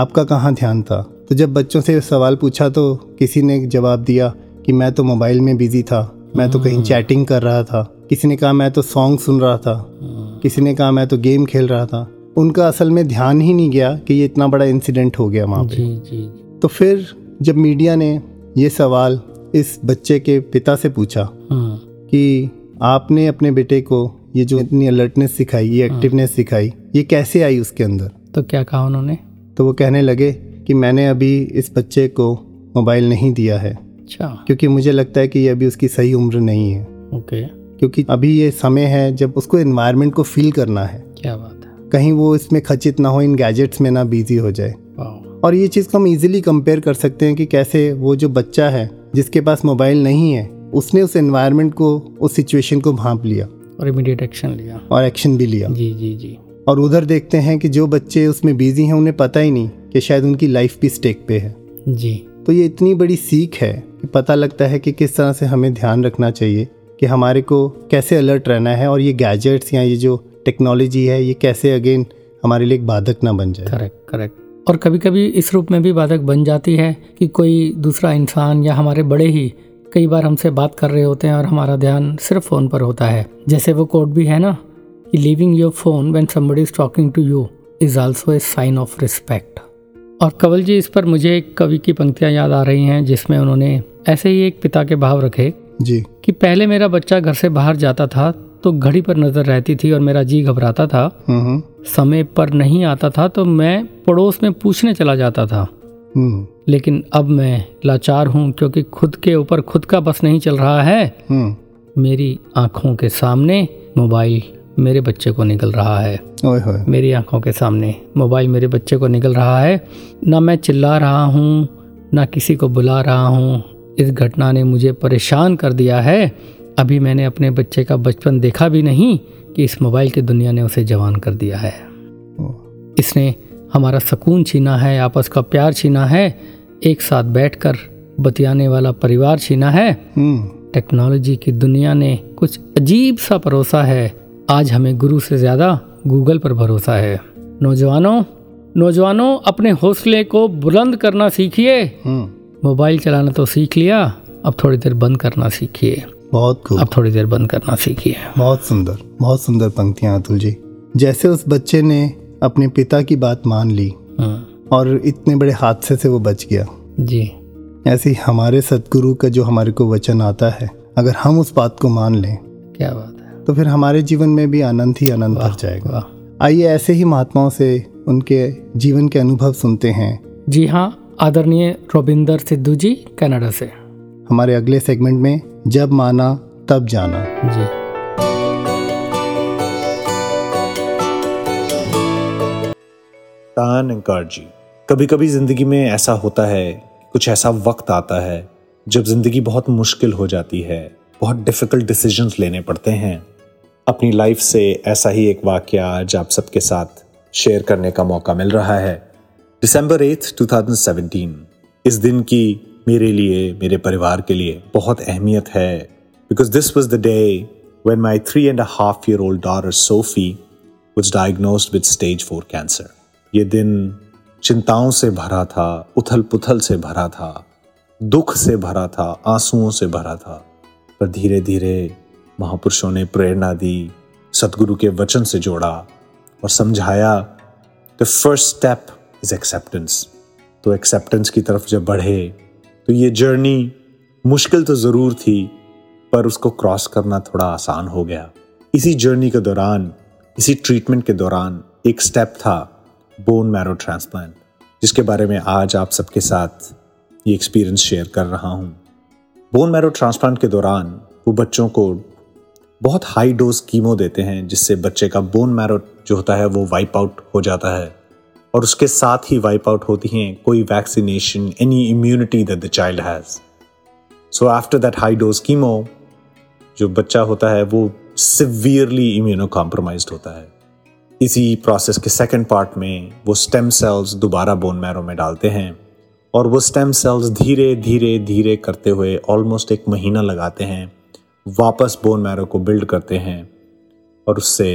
आपका कहाँ ध्यान था? तो जब बच्चों से सवाल पूछा तो किसी ने जवाब दिया कि मैं तो मोबाइल में बिजी था, मैं तो कहीं चैटिंग कर रहा था, किसी ने कहा मैं तो सॉन्ग सुन रहा था, किसी ने कहा मैं तो गेम खेल रहा था। उनका असल में ध्यान ही नहीं गया कि ये इतना बड़ा इंसिडेंट हो गया वहाँ पे। तो फिर जब मीडिया ने ये सवाल इस बच्चे के पिता से पूछा कि आपने अपने बेटे को ये जो इतनी अलर्टनेस सिखाई, ये एक्टिवनेस सिखाई, ये कैसे आई उसके अंदर, तो क्या कहा उन्होंने? तो वो कहने लगे कि मैंने अभी इस बच्चे को मोबाइल नहीं दिया है। अच्छा। क्योंकि मुझे लगता है कि ये अभी उसकी सही उम्र नहीं है। ओके। क्योंकि अभी ये समय है जब उसको एनवायरनमेंट को फील करना है। क्या बात है। कहीं वो इसमें खचित ना हो, इन गैजेट्स में ना बिजी हो जाए। और ये चीज़ को हम इजीली कंपेयर कर सकते हैं कि कैसे वो जो बच्चा है जिसके पास मोबाइल नहीं है, उसने उस एनवायरनमेंट को, उस सिचुएशन को भांप लिया और इमीडिएट एक्शन लिया, और एक्शन भी लिया। जी जी जी। और उधर देखते हैं कि जो बच्चे उसमें बिजी हैं, उन्हें पता ही नहीं कि शायद उनकी लाइफ भी स्टेक पे है जी। तो ये इतनी बड़ी सीख है कि पता लगता है कि किस तरह से हमें ध्यान रखना चाहिए कि हमारे को कैसे अलर्ट रहना है और ये गैजेट्स या ये जो टेक्नोलॉजी है ये कैसे अगेन हमारे लिए एक बाधक ना बन जाए। Correct correct. और कभी कभी इस रूप में भी बाधक बन जाती है कि कोई दूसरा इंसान या हमारे बड़े ही कई बार हमसे बात कर रहे होते हैं और हमारा ध्यान सिर्फ फ़ोन पर होता है। जैसे वो कोट भी है ना कि leaving your phone when somebody is talking to you is also a sign of respect. और कंवल जी, इस पर मुझे एक कवि की पंक्तियाँ याद आ रही हैं जिसमें उन्होंने ऐसे ही एक पिता के भाव रखे जी कि पहले मेरा बच्चा घर से बाहर जाता था तो घड़ी पर नज़र रहती थी और मेरा जी घबराता था, समय पर नहीं आता था तो मैं पड़ोस में पूछने चला जाता था, लेकिन अब मैं लाचार हूँ क्योंकि खुद के ऊपर खुद का बस नहीं चल रहा है। मेरी आँखों के सामने मोबाइल मेरे बच्चे को निगल रहा है। मेरी आँखों के सामने मोबाइल मेरे बच्चे को निगल रहा है। ना मैं चिल्ला रहा हूँ ना किसी को बुला रहा हूँ, इस घटना ने मुझे परेशान कर दिया है। अभी मैंने अपने बच्चे का बचपन देखा भी नहीं कि इस मोबाइल की दुनिया ने उसे जवान कर दिया है। इसने हमारा सुकून छीना है, आपस का प्यार छीना है, एक साथ बैठकर बतियाने वाला परिवार छीना है। टेक्नोलॉजी की दुनिया ने कुछ अजीब सा परोसा है। आज हमें गुरु से ज़्यादा गूगल पर भरोसा है। नौजवानों अपने हौसले को बुलंद करना सीखिए। मोबाइल चलाना तो सीख लिया, अब थोड़ी देर बंद करना सीखिए। बहुत खूब, अब थोड़ी देर बंद करना सीखिए। बहुत सुंदर पंक्तियाँ अतुल जी। जैसे उस बच्चे ने अपने पिता की बात मान ली और इतने बड़े हादसे से वो बच गया जी, ऐसे ही हमारे सतगुरु का जो हमारे को वचन आता है अगर हम उस बात को मान लें, क्या बात है, तो फिर हमारे जीवन में भी आनंद ही आनंद भर जाएगा। आइए ऐसे ही महात्माओं से उनके जीवन के अनुभव सुनते हैं। जी हाँ, आदरणीय रोबिंदर सिद्धू जी कनाडा से, हमारे अगले सेगमेंट में जब माना तब जाना जी। निरंकार जी, कभी कभी जिंदगी में ऐसा होता है, कुछ ऐसा वक्त आता है जब जिंदगी बहुत मुश्किल हो जाती है, बहुत डिफिकल्ट डिसीजंस लेने पड़ते हैं। अपनी लाइफ से ऐसा ही एक वाकया आज आप सबके साथ शेयर करने का मौका मिल रहा है। दिसंबर 8, 2017, इस दिन की मेरे लिए, मेरे परिवार के लिए बहुत अहमियत है, because this was the day when my 3.5-year-old daughter Sophie was diagnosed with stage 4 cancer. ये दिन चिंताओं से भरा था, उथल पुथल से भरा था, दुख से भरा था, आंसुओं से भरा था, पर धीरे धीरे महापुरुषों ने प्रेरणा दी, सतगुरु के वचन से जोड़ा और समझाया the first step is acceptance. तो एक्सेप्टेंस की तरफ जब बढ़े तो ये जर्नी मुश्किल तो ज़रूर थी पर उसको क्रॉस करना थोड़ा आसान हो गया। इसी जर्नी के दौरान, इसी ट्रीटमेंट के दौरान एक स्टेप था बोन मैरो ट्रांसप्लांट, जिसके बारे में आज आप सबके साथ ये एक्सपीरियंस शेयर कर रहा हूँ। बोन मैरो ट्रांसप्लांट के दौरान वो बच्चों को बहुत हाई डोज कीमो देते हैं जिससे बच्चे का बोन मैरो जो होता है वो वाइप आउट हो जाता है और उसके साथ ही वाइप आउट होती हैं कोई vaccination, any immunity that the child has. So after that high dose chemo जो बच्चा होता है वो सिवियरली इम्यूनो कॉम्प्रोमाइज होता है। इसी प्रोसेस के सेकंड पार्ट में वो स्टेम सेल्स दोबारा बोन मैरो में डालते हैं और वो स्टेम सेल्स धीरे धीरे धीरे करते हुए ऑलमोस्ट 1 महीना लगाते हैं, वापस बोन मैरो को बिल्ड करते हैं और उससे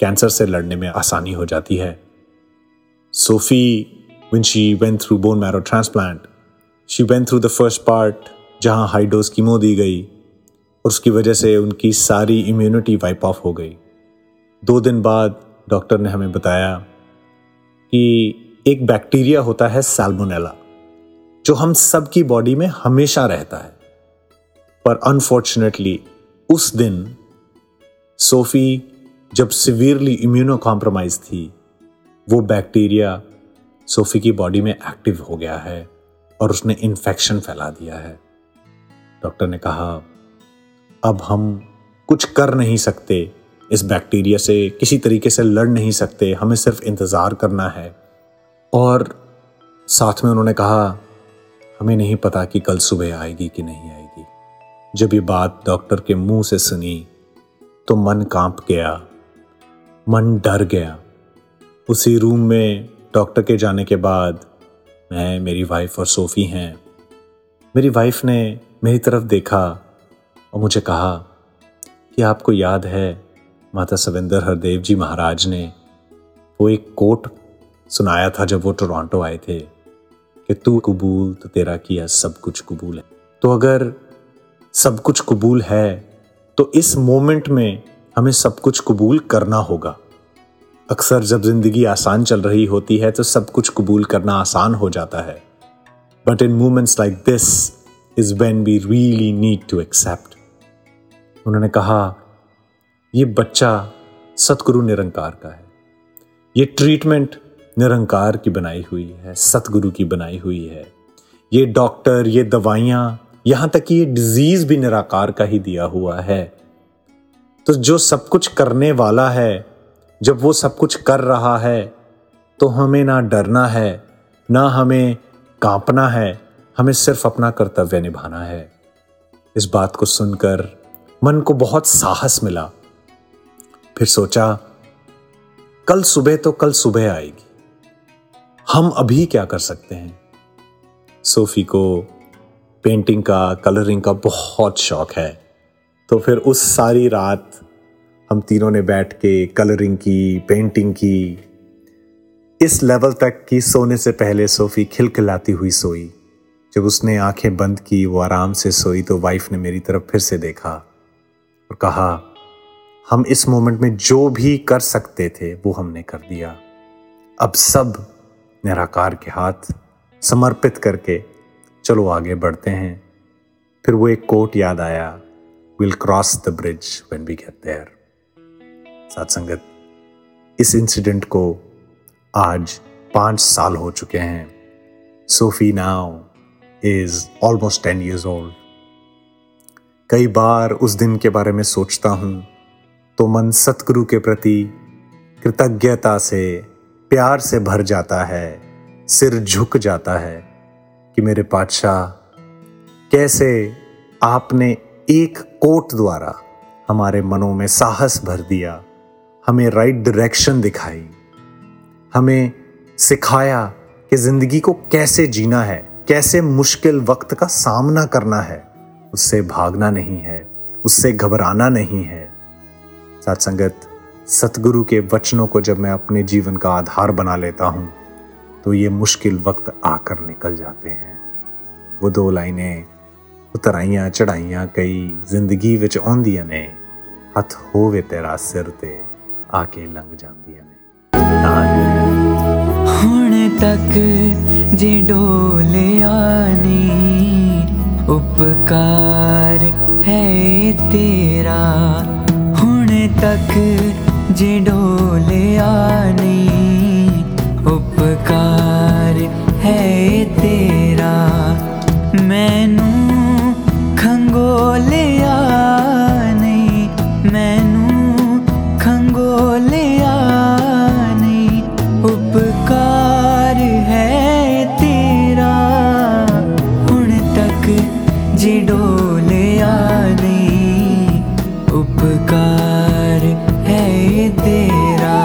कैंसर से लड़ने में आसानी हो जाती है। Sophie when she went through bone marrow transplant, she went through the first part जहां हाई डोज कीमो दी गई, उसकी वजह से उनकी सारी इम्यूनिटी वाइप ऑफ हो गई। 2 दिन बाद डॉक्टर ने हमें बताया कि एक बैक्टीरिया होता है सैल्मोनेला जो हम सब की बॉडी में हमेशा रहता है, पर अनफॉर्चुनेटली उस दिन सोफी जब सिवियरली इम्यूनो कॉम्प्रोमाइज थी वो बैक्टीरिया सोफी की बॉडी में एक्टिव हो गया है और उसने इन्फेक्शन फैला दिया है। डॉक्टर ने कहा अब हम कुछ कर नहीं सकते, इस बैक्टीरिया से किसी तरीके से लड़ नहीं सकते, हमें सिर्फ इंतज़ार करना है। और साथ में उन्होंने कहा हमें नहीं पता कि कल सुबह आएगी कि नहीं आएगी। जब ये बात डॉक्टर के मुंह से सुनी तो मन कांप गया, मन डर गया। उसी रूम में डॉक्टर के जाने के बाद मैं, मेरी वाइफ और सोफी हैं। मेरी वाइफ ने मेरी तरफ देखा और मुझे कहा कि आपको याद है माता सविंदर हरदेव जी महाराज ने वो एक कोट सुनाया था जब वो टोरंटो आए थे कि तू कबूल तो तेरा किया सब कुछ कबूल है। तो अगर सब कुछ कबूल है तो इस मोमेंट में हमें सब कुछ कबूल करना होगा। अक्सर जब ज़िंदगी आसान चल रही होती है तो सब कुछ कबूल करना आसान हो जाता है, but in moments like this is when we really need to accept. उन्होंने कहा ये बच्चा सतगुरु निरंकार का है, ये ट्रीटमेंट निरंकार की बनाई हुई है, सतगुरु की बनाई हुई है, ये डॉक्टर, ये दवाइयाँ, यहाँ तक कि ये डिजीज़ भी निराकार का ही दिया हुआ है। तो जो सब कुछ करने वाला है, जब वो सब कुछ कर रहा है तो हमें ना डरना है, ना हमें कांपना है, हमें सिर्फ अपना कर्तव्य निभाना है। इस बात को सुनकर मन को बहुत साहस मिला। फिर सोचा कल सुबह तो कल सुबह आएगी, हम अभी क्या कर सकते हैं। सोफी को पेंटिंग का, कलरिंग का बहुत शौक है, तो फिर उस सारी रात हम तीनों ने बैठ के कलरिंग की, पेंटिंग की, इस लेवल तक कि सोने से पहले सोफ़ी खिलखिलाती हुई सोई। जब उसने आंखें बंद की, वो आराम से सोई, तो वाइफ ने मेरी तरफ फिर से देखा और कहा हम इस मोमेंट में जो भी कर सकते थे वो हमने कर दिया, अब सब निराकार के हाथ समर्पित करके चलो आगे बढ़ते हैं। फिर वो एक कोट याद आया, will cross the bridge when we get there. साथ संगत, इस इंसिडेंट को आज 5 साल हो चुके हैं। Sophie now is almost 10 years old। कई बार उस दिन के बारे में सोचता हूँ तो मन सतगुरु के प्रति कृतज्ञता से, प्यार से भर जाता है, सिर झुक जाता है कि मेरे पातशाह कैसे आपने एक कोट द्वारा हमारे मनों में साहस भर दिया, हमें राइट डायरेक्शन दिखाई, हमें सिखाया कि ज़िंदगी को कैसे जीना है, कैसे मुश्किल वक्त का सामना करना है, उससे भागना नहीं है, उससे घबराना नहीं है। साथ संगत, सतगुरु के वचनों को जब मैं अपने जीवन का आधार बना लेता हूँ तो ये मुश्किल वक्त आकर निकल जाते हैं। वो 2 लाइनें उतराइयां चढ़ाइयां कई जिंदगी विच आउंदियां ने, हथ होवे तेरा सिर ते आके लंघ जांदियां ने। हुण तक जे डोलिया ने उपकार है तेरा, हुण तक जे डोलिया ने उपकार है तेरा, मैनू खंगोलिया नहीं, मैनू खंगोलिया नहीं, उपकार है तेरा। हुण तक जी डोलिया नहीं, उपकार है तेरा।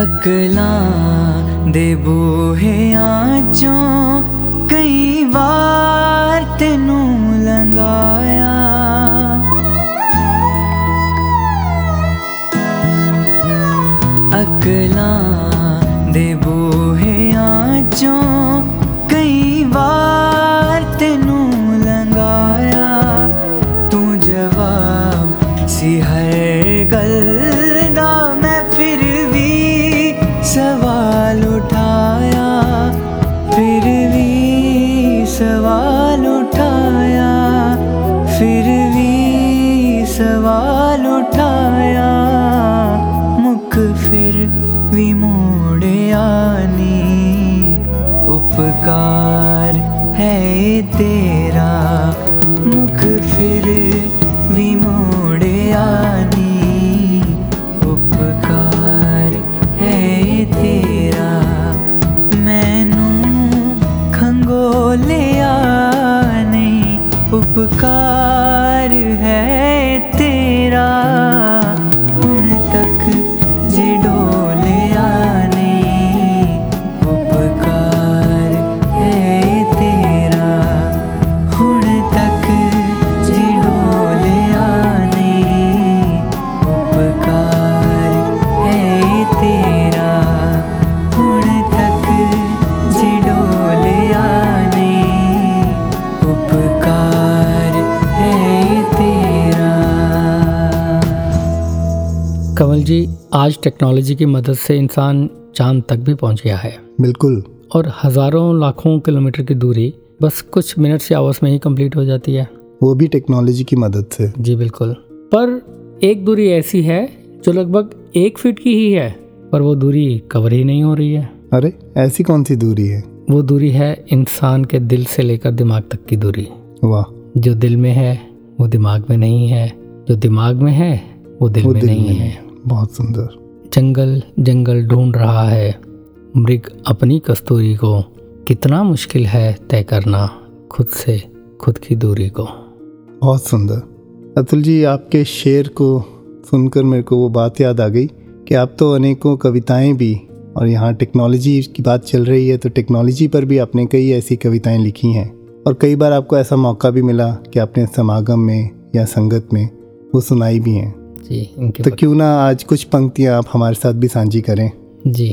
अकलां दे बूहियां चों कई वार तेनू लंघाया, अकलां दे बूहियां चों कई वार तेनू लंघाया, तू जवाब सी हर गल सवाल उठाया, फिर भी सवाल उठाया, फिर भी सवाल उठाया, मुख फिर भी मोड़े आनी, उपकार है तेरा। मुख फिर भी मोड़े आनी, तेरा मैनू खंगोल उपकार है तेरा, उन तक जे डोले आने उपकार है तेरा, उन तक जे डोले आने उपकार है तेरा, उन तक जे डोले आने उपकार है तेरा। कंवल जी, आज टेक्नोलॉजी की मदद से इंसान चांद तक भी पहुंच गया है बिल्कुल, और हज़ारों लाखों किलोमीटर की दूरी बस कुछ मिनट्स या आवर्स में ही कंप्लीट हो जाती है। वो भी टेक्नोलॉजी की मदद से। जी बिल्कुल, पर एक दूरी ऐसी है जो लगभग 1 फीट की ही है, पर वो दूरी कवर ही नहीं हो रही है। अरे ऐसी कौन सी दूरी है? वो दूरी है इंसान के दिल से लेकर दिमाग तक की दूरी। वाह, जो दिल में है वो दिमाग में नहीं है, जो दिमाग में है वो दिल वो में दिल नहीं में है। बहुत सुंदर। जंगल जंगल ढूंढ रहा है मृग अपनी कस्तूरी को, कितना मुश्किल है तय करना खुद से खुद की दूरी को। बहुत सुंदर। अतुल जी, आपके शेर को सुनकर मेरे को वो बात याद आ गई कि आप तो अनेकों कविताएं भी, और यहाँ टेक्नोलॉजी की बात चल रही है तो टेक्नोलॉजी पर भी आपने कई ऐसी कविताएं लिखी हैं, और कई बार आपको ऐसा मौका भी मिला कि आपने समागम में या संगत में वो सुनाई भी हैं। जी, इनके तो क्यों ना आज कुछ पंक्तियाँ आप हमारे साथ भी साझी करें। जी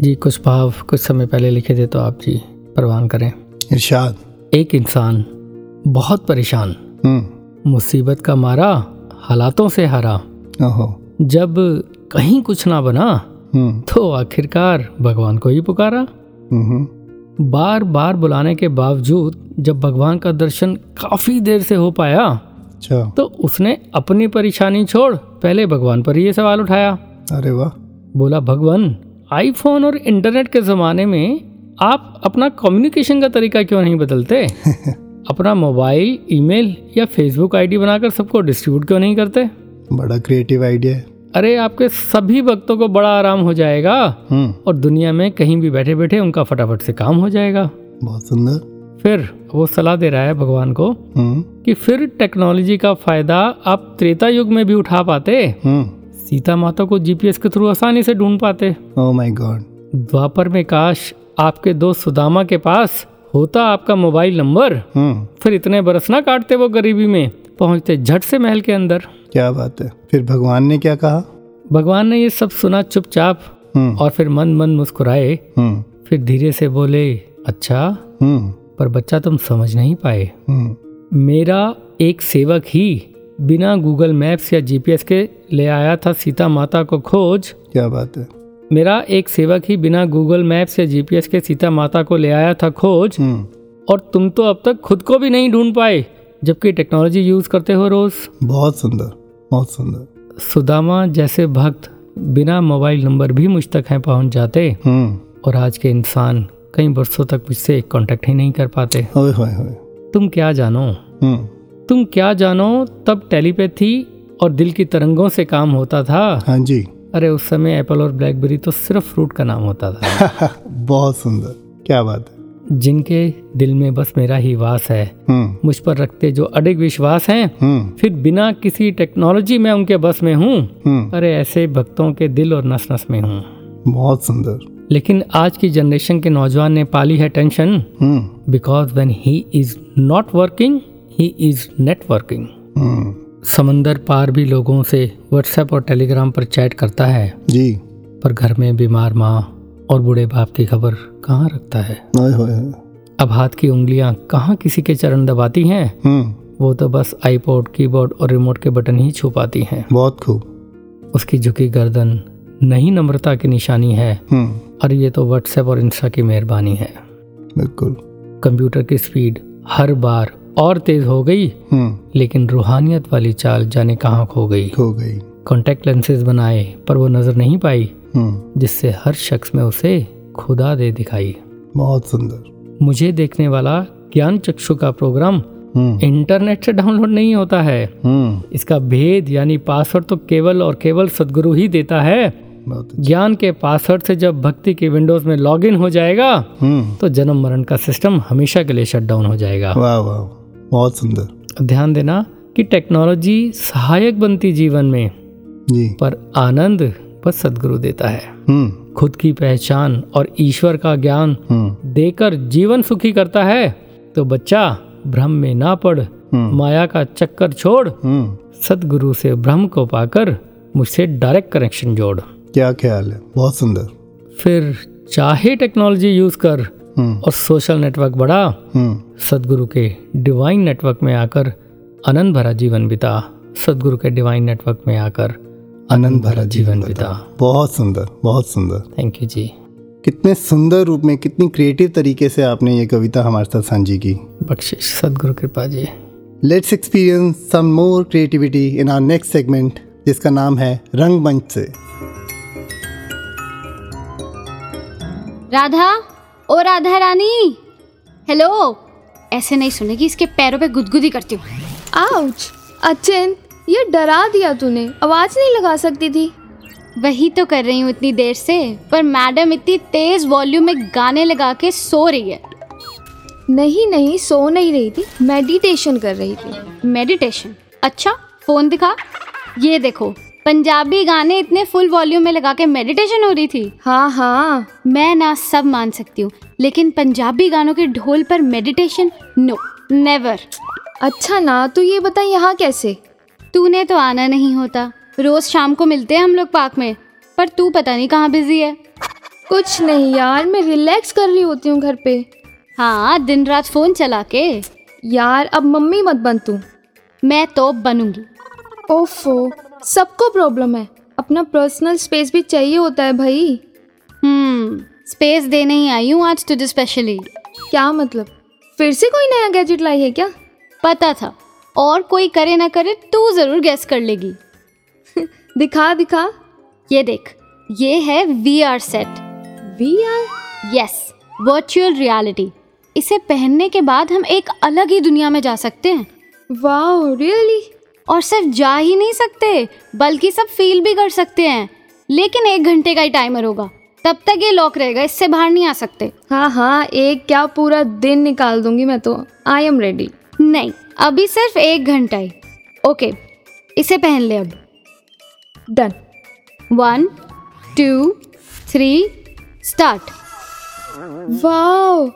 जी, कुछ भाव कुछ समय पहले लिखे थे तो आप जी परवान करें। इरशाद। एक इंसान बहुत परेशान, हम्म, मुसीबत का मारा हालातों से हारा, ओहो, जब कहीं कुछ ना बना हम्म तो आखिरकार भगवान को ही पुकारा। हम्म, बार बार बुलाने के बावजूद जब भगवान का दर्शन काफी देर से हो पाया अच्छा, तो उसने अपनी परेशानी छोड़ पहले भगवान पर ये सवाल उठाया। अरे वाह। बोला, भगवान, आईफोन और इंटरनेट के ज़माने में आप अपना कम्युनिकेशन का तरीका क्यों नहीं बदलते? अपना मोबाइल, ईमेल या फेसबुक आईडी बनाकर सबको डिस्ट्रीब्यूट क्यों नहीं करते? बड़ा क्रिएटिव आइडिया है। अरे आपके सभी भक्तों को बड़ा आराम हो जाएगा, और दुनिया में कहीं भी बैठे बैठे उनका फटाफट से काम हो जाएगा। बहुत सुंदर। फिर वो सलाह दे रहा है भगवान को कि फिर टेक्नोलॉजी का फायदा आप त्रेता युग में भी उठा पाते, सीता माता को जीपीएस के थ्रू आसानी से ढूंढ पाते, ओह माय गॉड, द्वापर में काश आपके दोस्त सुदामा के पास होता आपका मोबाइल नंबर, फिर इतने बरस ना काटते वो गरीबी में, पहुंचते झट से महल के अंदर। क्या बात है। फिर भगवान ने क्या कहा? भगवान ने ये सब सुना चुपचाप, और फिर मन मन मुस्कुराए। फिर धीरे से बोले, अच्छा, पर बच्चा तुम समझ नहीं पाए, मेरा एक सेवक ही बिना गूगल मैप्स या जीपीएस के ले आया था सीता माता को खोज। क्या बात है। मेरा एक सेवक ही बिना गूगल मैप्स या जीपीएस के सीता माता को ले आया था खोज, और तुम तो अब तक खुद को भी नहीं ढूंढ पाए, जबकि टेक्नोलॉजी यूज करते हो रोज। बहुत सुंदर, बहुत सुंदर। सुदामा जैसे भक्त बिना मोबाइल नंबर भी मुझ तक हैं पहुंच जाते, और आज के इंसान कई वर्षों तक मुझसे कांटेक्ट ही नहीं कर पाते। होय होय होय। तुम क्या जानो, तुम क्या जानो, तब टेलीपैथी और दिल की तरंगों से काम होता था। हाँ जी। अरे उस समय एप्पल और ब्लैकबेरी तो सिर्फ फ्रूट का नाम होता था। बहुत सुंदर, क्या बात है। जिनके दिल में बस मेरा ही वास है, मुझ पर रखते जो अडिग विश्वास हैं, फिर बिना किसी टेक्नोलॉजी में उनके बस में हूँ, अरे ऐसे भक्तों के दिल और नस नस में हूँ। बहुत सुंदर। लेकिन आज की जनरेशन के नौजवान ने पाली है tension, because when he is not working he is networking. समंदर पार भी लोगों से व्हाट्सएप और टेलीग्राम पर चैट करता है जी, पर घर में बीमार माँ और बूढ़े बाप की खबर कहाँ रखता है? अब हाथ की उंगलियाँ कहाँ किसी के चरण दबाती हैं, वो तो बस आईपॉड, कीबोर्ड और रिमोट के बटन ही छू पाती हैं। बहुत खूब। उसकी झुकी गर्दन नहीं नम्रता की निशानी है, और ये तो व्हाट्सएप और इंस्टा की मेहरबानी है। बिल्कुल। कंप्यूटर की स्पीड हर बार और तेज हो गई, लेकिन रूहानियत वाली चाल जाने कहाँ खो गई। कॉन्टेक्ट लेंसेज बनाए पर वो नजर नहीं पाई, जिससे हर शख्स में उसे खुदा दे दिखाई। बहुत सुंदर। मुझे देखने वाला ज्ञान चक्षु का प्रोग्राम इंटरनेट से डाउनलोड नहीं होता है, इसका भेद यानी पासवर्ड तो केवल और केवल सदगुरु ही देता है। ज्ञान के पासवर्ड से जब भक्ति के विंडोज में लॉगिन हो जाएगा, तो जन्म मरण का सिस्टम हमेशा के लिए शट डाउन हो जाएगा। वाह वाह, बहुत सुंदर। ध्यान देना कि टेक्नोलॉजी सहायक बनती जीवन में जी, पर आनंद बस सदगुरु देता है। खुद की पहचान और ईश्वर का ज्ञान देकर जीवन सुखी करता है। तो बच्चा भ्रम में ना पड़, माया का चक्कर छोड़, सदगुरु से ब्रह्म को पाकर मुझसे डायरेक्ट कनेक्शन जोड़। क्या ख्याल है, बहुत सुंदर। फिर चाहे टेक्नोलॉजी यूज कर और सोशल नेटवर्क बढ़ा, सदगुरु के डिवाइन नेटवर्क में आकर आनंद भरा जीवन बिता। सदगुरु के डिवाइन नेटवर्क में आकर आनंद भरा जीवन बिता। बहुत सुंदर, बहुत सुंदर। थैंक यू जी। कितने सुंदर रूप में, कितनी क्रिएटिव तरीके से आपने ये कविता हमारे साथ सांझी की। बख्शिश सदगुरु कृपा जी। Let's experience some more creativity in our next segment, जिसका नाम है रंगमंच से। राधा, ओ राधा रानी, हेलो। ऐसे नहीं सुनेगी, इसके पैरों पे गुदगुदी करती हूँ। आउच, अचन, ये डरा दिया तूने, आवाज नहीं लगा सकती थी। वही तो कर रही हूँ इतनी देर से, पर मैडम इतनी तेज वॉल्यूम में गाने लगा के सो रही है। नहीं, सो नहीं रही थी, मेडिटेशन कर रही थी। मेडिटेशन? अच्छा, फोन दिखा। ये देखो, पंजाबी गाने इतने फुल वॉल्यूम में लगा के मेडिटेशन हो रही थी। हाँ, मैं ना सब मान सकती हूँ, लेकिन पंजाबी गानों के ढोल पर मेडिटेशन, नो नेवर। अच्छा ना, तू ये बता यहाँ कैसे? तूने तो आना नहीं होता। रोज शाम को मिलते हैं हम लोग पार्क में, पर तू पता नहीं कहाँ बिजी है। कुछ नहीं यार, मैं रिलैक्स कर रही होती हूँ घर पे। हाँ, दिन रात फोन चला के। यार अब मम्मी मत बन तू। मैं तो बनूंगी। ओफो, सबको प्रॉब्लम है, अपना पर्सनल स्पेस भी चाहिए होता है भाई। स्पेस देने ही आई हूँ आज तुझे स्पेशली। क्या मतलब, फिर से कोई नया गैजेट लाई है क्या? पता था, और कोई करे ना करे तू जरूर गैस कर लेगी। दिखा। ये देख, ये है VR सेट। VR? Yes, virtual reality. इसे पहनने के बाद हम एक अलग ही दुनिया में जा सकते हैं। Wow, really? और सिर्फ जा ही नहीं सकते, बल्कि सब फील भी कर सकते हैं। लेकिन 1 घंटे का ही टाइमर होगा, तब तक ये लॉक रहेगा, इससे बाहर नहीं आ सकते। हाँ, एक क्या पूरा दिन निकाल दूंगी मैं तो। I am ready. नहीं, अभी सिर्फ 1 घंटा ही। ओके, इसे पहन ले अब। डन। 1 2 3 स्टार्ट। वाओ,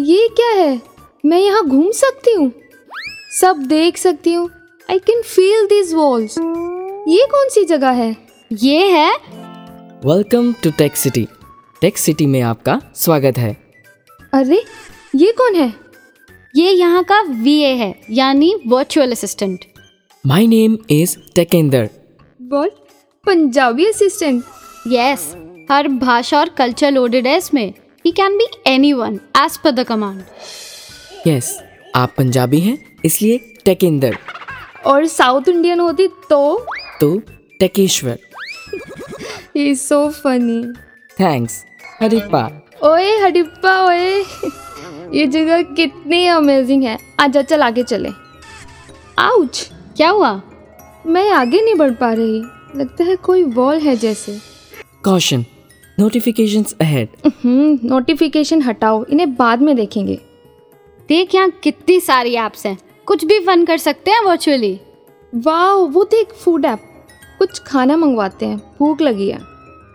ये क्या है? मैं यहाँ घूम सकती हूँ, सब देख सकती हूँ। I can feel these walls. ये कौन सी जगह है? ये है। Welcome to tech city. Tech city में आपका स्वागत है। अरे, ये कौन है? ये यहाँ का VA है, यानी virtual assistant. My name is टेकेंदर। What? Punjabi assistant? Yes, हर भाषा और कल्चर लोडेड है इसमें। He can be anyone as per the command. Yes, आप पंजाबी हैं, इसलिए टेकेंदर। और साउथ इंडियन होती तो Tekeshwar. He is so funny. Thanks, हडिप्पा। ओए हडिप्पा ओए। ये जगह कितनी अमेजिंग है। आजा, चल आगे चले। आउच, क्या हुआ? मैं आगे नहीं बढ़ पा रही, लगता है कोई वॉल है जैसे। Caution, notifications ahead. नोटिफिकेशन हटाओ, इन्हें बाद में देखेंगे। देख, यहाँ कितनी सारी ऐप्स हैं, कुछ भी फन कर सकते हैं वर्चुअली। वाओ, वो देख, फूड ऐप। कुछ खाना मंगवाते हैं, भूख लगी है।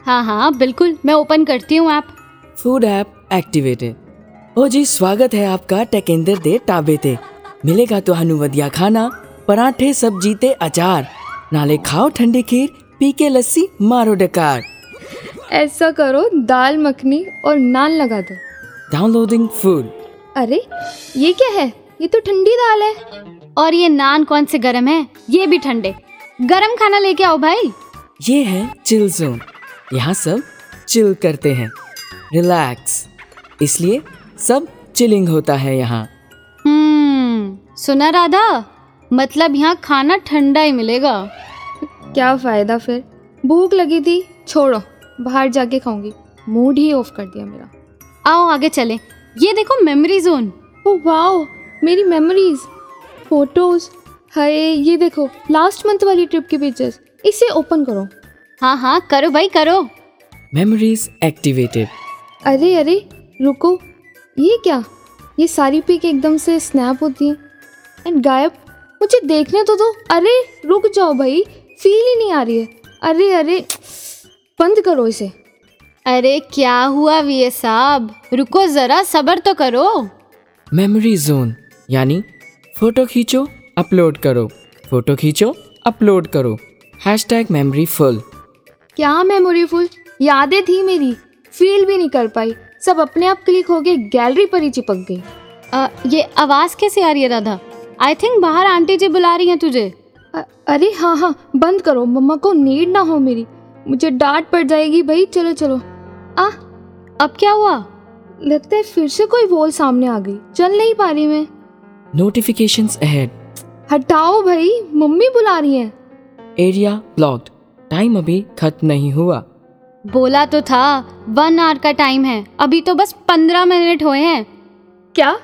हाँ, बिल्कुल, मैं ओपन करती हूँ ऐप। Food app activated. ओ जी, स्वागत है आपका टेकेंदर दे ढाबे ते। मिलेगा तुहानू वधिया खाना, पराठे सब्जी ते अचार, नाले खाओ ठंडी खीर, पी के लस्सी मारो डकार। ऐसा करो, दाल मखनी और नान लगा दो। Downloading food. अरे, ये क्या है? ये तो ठंडी दाल है। और ये नान कौन से गरम है, ये भी ठंडे। गरम खाना लेके आओ भाई। ये है चिल जोन, यहाँ सब चिल करते हैं, रिलैक्स, इसलिए सब चिलिंग होता है यहाँ। सुना राधा, मतलब यहाँ खाना ठंडा ही मिलेगा। क्या फायदा फिर, भूख लगी थी, छोड़ो, बाहर जाके खाऊंगी। मूड ही ऑफ कर दिया मेरा। आओ आगे चले। ये देखो, मेमोरी जोन। ओ वाओ, मेरी मेमोरीज, फोटोज। हाय, ये देखो, लास्ट मंथ वाली ट्रिप की पिक्चर्स। इसे ओपन करो। हाँ, करो भाई करो। Memories activated. अरे, रुको, ये क्या? ये सारी पिक एकदम से स्नैप होती है एंड गायब। मुझे देखने तो दो। अरे रुक जाओ भाई, फील ही नहीं आ रही है। अरे अरे बंद करो इसे। अरे क्या हुआ वीए साहब, रुको जरा, सब्र तो करो। मेमोरी जोन यानी फोटो खींचो अपलोड करो, फोटो खींचो अपलोड करो, हैशटैग मेमोरी फुल। क्या मेमोरी फुल, यादें थी मेरी, फील भी नहीं कर पाई, सब अपने आप क्लिक हो गए, गैलरी पर ही चिपक गई। ये आवाज़ कैसे आ रही है राधा? आई थिंक बाहर आंटी जी बुला रही हैं तुझे। अरे हाँ हाँ बंद करो, मम्मा को नीड ना हो मेरी, मुझे डांट पड़ जाएगी भाई। चलो चलो। अब क्या हुआ? लगता है फिर से कोई वॉल सामने आ गई, चल नहीं पा रही मैं। Notifications ahead. हटाओ भाई, मम्मी बुला रही हैं। एरिया ब्लॉक्ड, टाइम अभी खत्म नहीं हुआ। बोला तो था 1 आवर का टाइम है, अभी तो बस 15 मिनट हुए हैं। क्या?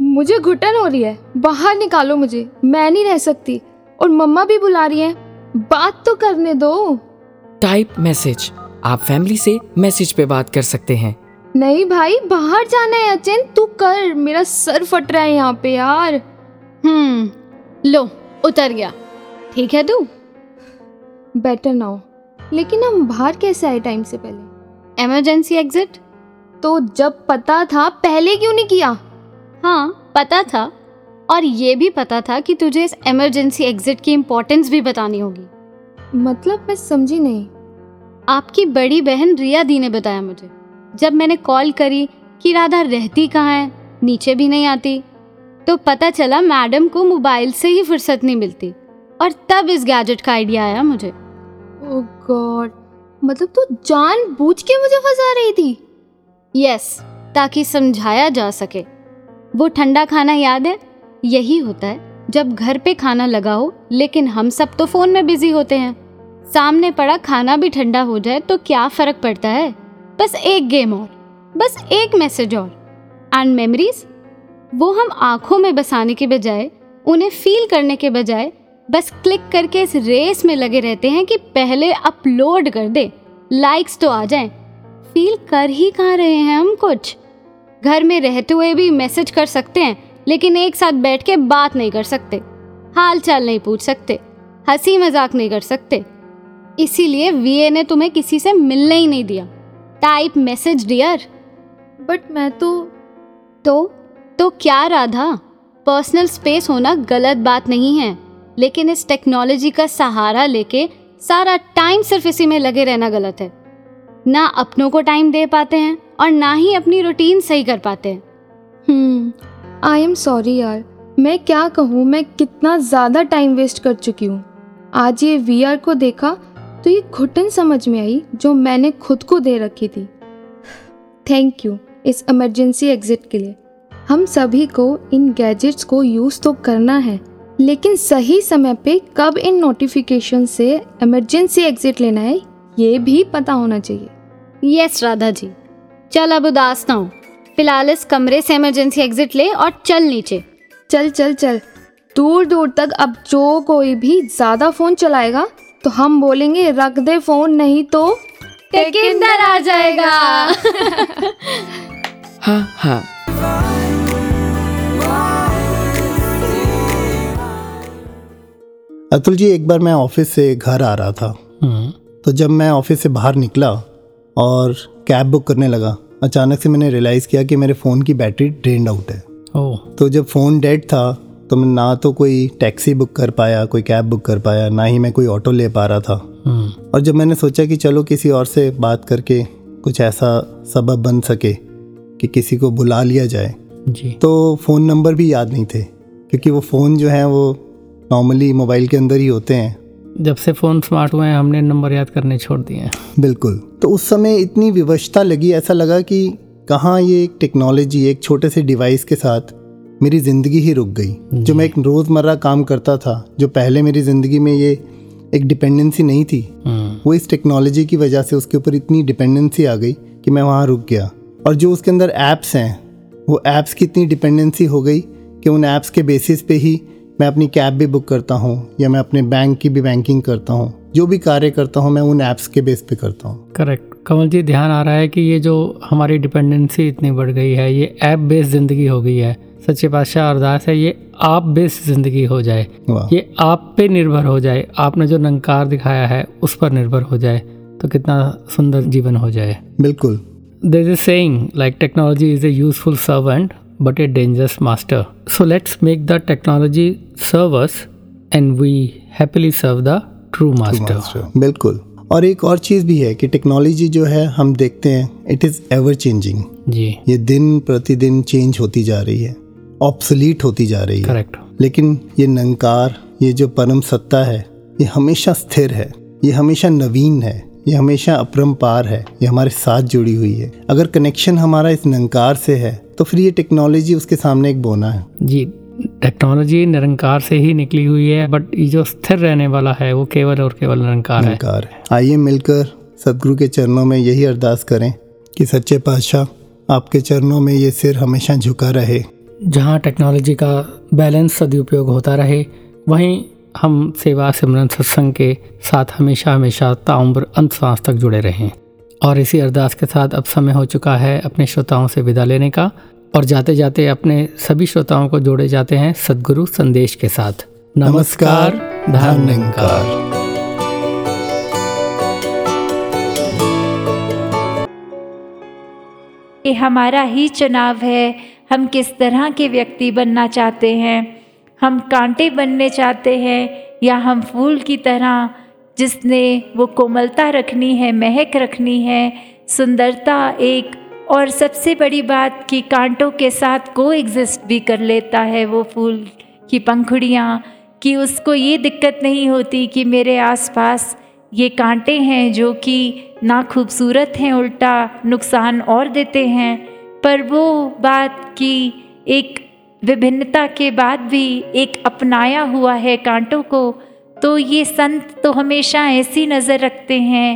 मुझे घुटन हो रही है, बाहर निकालो मुझे, मैं नहीं रह सकती, और मम्मा भी बुला रही है, बात तो करने दो। टाइप मैसेज, आप फैमिली से मैसेज पे बात कर सकते हैं। नहीं भाई बाहर जाना है। अचेन तू कर, मेरा सर फट रहा है यहाँ पे यार। लो उतर गया, ठीक है तू? Better now. लेकिन हम बाहर कैसे आए टाइम से पहले? एमरजेंसी एग्जिट तो जब पता था पहले क्यों नहीं किया? हाँ पता था, और ये भी पता था कि तुझे इस एमरजेंसी एग्जिट की इम्पोर्टेंस भी बतानी होगी। मतलब मैं समझी नहीं। आपकी बड़ी बहन रिया दी ने बताया मुझे, जब मैंने कॉल करी कि राधा रहती कहाँ है, नीचे भी नहीं आती, तो पता चला मैडम को मोबाइल से ही फुर्सत नहीं मिलती, और तब इस गैजेट का आइडिया आया मुझे। ओह गॉड, मतलब तू जानबूझ के मुझे फंसा रही थी? यस, ताकि समझाया जा सके। वो ठंडा खाना याद है? यही होता है जब घर पे खाना लगा हो, लेकिन हम सब तो फ़ोन में बिजी होते हैं। सामने पड़ा खाना भी ठंडा हो जाए तो क्या फ़र्क पड़ता है? बस एक गेम और, बस एक मैसेज और। एंड मेमोरीज, वो हम आँखों में बसाने के बजाय, उन्हें फील करने के बजाय, बस क्लिक करके इस रेस में लगे रहते हैं कि पहले अपलोड कर दे, लाइक्स तो आ जाएं। फील कर ही कहाँ रहे हैं हम कुछ? घर में रहते हुए भी मैसेज कर सकते हैं, लेकिन एक साथ बैठ के बात नहीं कर सकते, हाल चाल नहीं पूछ सकते, हंसी मजाक नहीं कर सकते। इसीलिए वीए ने तुम्हें किसी से मिलने ही नहीं दिया। Type message dear. बट मैं तो क्या राधा, पर्सनल स्पेस होना गलत बात नहीं है, लेकिन इस टेक्नोलॉजी का सहारा लेके सारा टाइम सिर्फ इसी में लगे रहना गलत है। ना अपनों को टाइम दे पाते हैं, और ना ही अपनी रूटीन सही कर पाते हैं। आई एम सॉरी यार, मैं क्या कहूँ, मैं कितना ज़्यादा टाइम वेस्ट कर चुकी हूँ। आज ये वीआर को देखा तो ये घुटन समझ में आई जो मैंने खुद को दे रखी थी। थैंक यू इस इमरजेंसी एग्जिट के लिए। हम सभी को इन गैजेट्स को यूज़ तो करना है, लेकिन सही समय पे कब इन नोटिफिकेशन से इमरजेंसी एग्जिट लेना है ये भी पता होना चाहिए। यस राधा जी, चल अब उदास ना हो, फिलहाल इस कमरे से इमरजेंसी एग्जिट ले और चल नीचे। चल चल चल दूर दूर तक। अब जो कोई भी ज़्यादा फ़ोन चलाएगा तो हम बोलेंगे रख दे फ़ोन, नहीं तो टेकिंदर आ जाएगा। हाँ। अतुल जी, एक बार मैं ऑफिस से घर आ रहा था, तो जब मैं ऑफिस से बाहर निकला और कैब बुक करने लगा, अचानक से मैंने रियलाइज़ किया कि मेरे फ़ोन की बैटरी ड्रेन्ड आउट है। तो जब फ़ोन डेड था तो मैं ना तो कोई टैक्सी बुक कर पाया, कोई कैब बुक कर पाया, ना ही मैं कोई ऑटो ले पा रहा था। और जब मैंने सोचा कि चलो किसी और से बात करके कुछ ऐसा सबब बन सके कि किसी को बुला लिया जाए जी, तो फ़ोन नंबर भी याद नहीं थे, क्योंकि वो फ़ोन जो है वो नॉर्मली मोबाइल के अंदर ही होते हैं। जब से फ़ोन स्मार्ट हुए हैं हमने नंबर याद करने छोड़ दिए हैं। बिल्कुल। तो उस समय इतनी विवशता लगी, ऐसा लगा कि कहाँ ये एक टेक्नोलॉजी, एक छोटे से डिवाइस के साथ मेरी ज़िंदगी ही रुक गई। जो मैं एक रोज़मर्रा काम करता था, जो पहले मेरी ज़िंदगी में ये एक डिपेंडेंसी नहीं थी, वो इस टेक्नोलॉजी की वजह से उसके ऊपर इतनी डिपेंडेंसी आ गई कि मैं वहाँ रुक गया। और जो उसके अंदर ऐप्स हैं, वो ऐप्स की इतनी डिपेंडेंसी हो गई कि उन ऐप्स के बेसिस पे ही मैं अपनी कैब भी बुक करता हूँ, या मैं अपने बैंक की भी बैंकिंग करता हूँ। जो भी कार्य करता हूँ मैं उन ऐप्स के बेस पे करता हूँ। करेक्ट कमल जी, ध्यान आ रहा है कि ये जो हमारी डिपेंडेंसी इतनी बढ़ गई है, ये ऐप बेस्ड ज़िंदगी हो गई है। सच्चे बादशाह अरदास है, ये आप बेस जिंदगी हो जाए, ये आप पे निर्भर हो जाए, आपने जो नंकार दिखाया है उस पर निर्भर हो जाए, तो कितना सुंदर जीवन हो जाए। बिल्कुल। There is a saying like technology is a useful servant but a dangerous master. So let's make the technology serve us and we happily serve the true master. बिल्कुल। और एक और चीज़ भी है कि टेक्नोलॉजी जो है हम देखते हैं इट इज़ एवर चेंजिंग जी, ये दिन प्रतिदिन चेंज होती जा रही है, ऑब्सोलीट होती जा रही है। करेक्ट। लेकिन ये नंकार, ये जो परम सत्ता है, ये हमेशा स्थिर है, ये हमेशा नवीन है, ये हमेशा अपरंपार है, ये हमारे साथ जुड़ी हुई है। अगर कनेक्शन हमारा इस निरंकार से है तो फिर ये टेक्नोलॉजी उसके सामने एक बोना है जी। टेक्नोलॉजी निरंकार से ही निकली हुई है, बट ये जो स्थिर रहने वाला है वो केवल और केवल निरंकार है। आइए मिलकर सदगुरु के चरणों में यही अरदास करें कि सच्चे पातशाह आपके चरणों में ये सिर हमेशा झुका रहे। जहाँ टेक्नोलॉजी का बैलेंस सदुपयोग होता रहे, वहीं हम सेवा सिमरन सत्संग के साथ हमेशा हमेशा ताउम्र अंत सांस तक जुड़े रहें। और इसी अरदास के साथ अब समय हो चुका है अपने श्रोताओं से विदा लेने का। और जाते जाते अपने सभी श्रोताओं को जोड़े जाते हैं सद्गुरु संदेश के साथ। नमस्कार, धन निरंकार। ये हमारा ही चुनाव है, हम किस तरह के व्यक्ति बनना चाहते हैं। हम कांटे बनने चाहते हैं या हम फूल की तरह जिसने वो कोमलता रखनी है, महक रखनी है, सुंदरता। एक और सबसे बड़ी बात कि कांटों के साथ को एग्जिस्ट भी कर लेता है वो फूल की पंखुड़ियाँ, कि उसको ये दिक्कत नहीं होती कि मेरे आसपास ये कांटे हैं जो कि ना खूबसूरत हैं, उल्टा नुकसान और देते हैं। पर वो बात कि एक विभिन्नता के बाद भी एक अपनाया हुआ है कांटों को। तो ये संत तो हमेशा ऐसी नज़र रखते हैं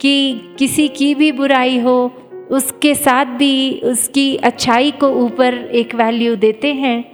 कि किसी की भी बुराई हो उसके साथ भी उसकी अच्छाई को ऊपर एक वैल्यू देते हैं,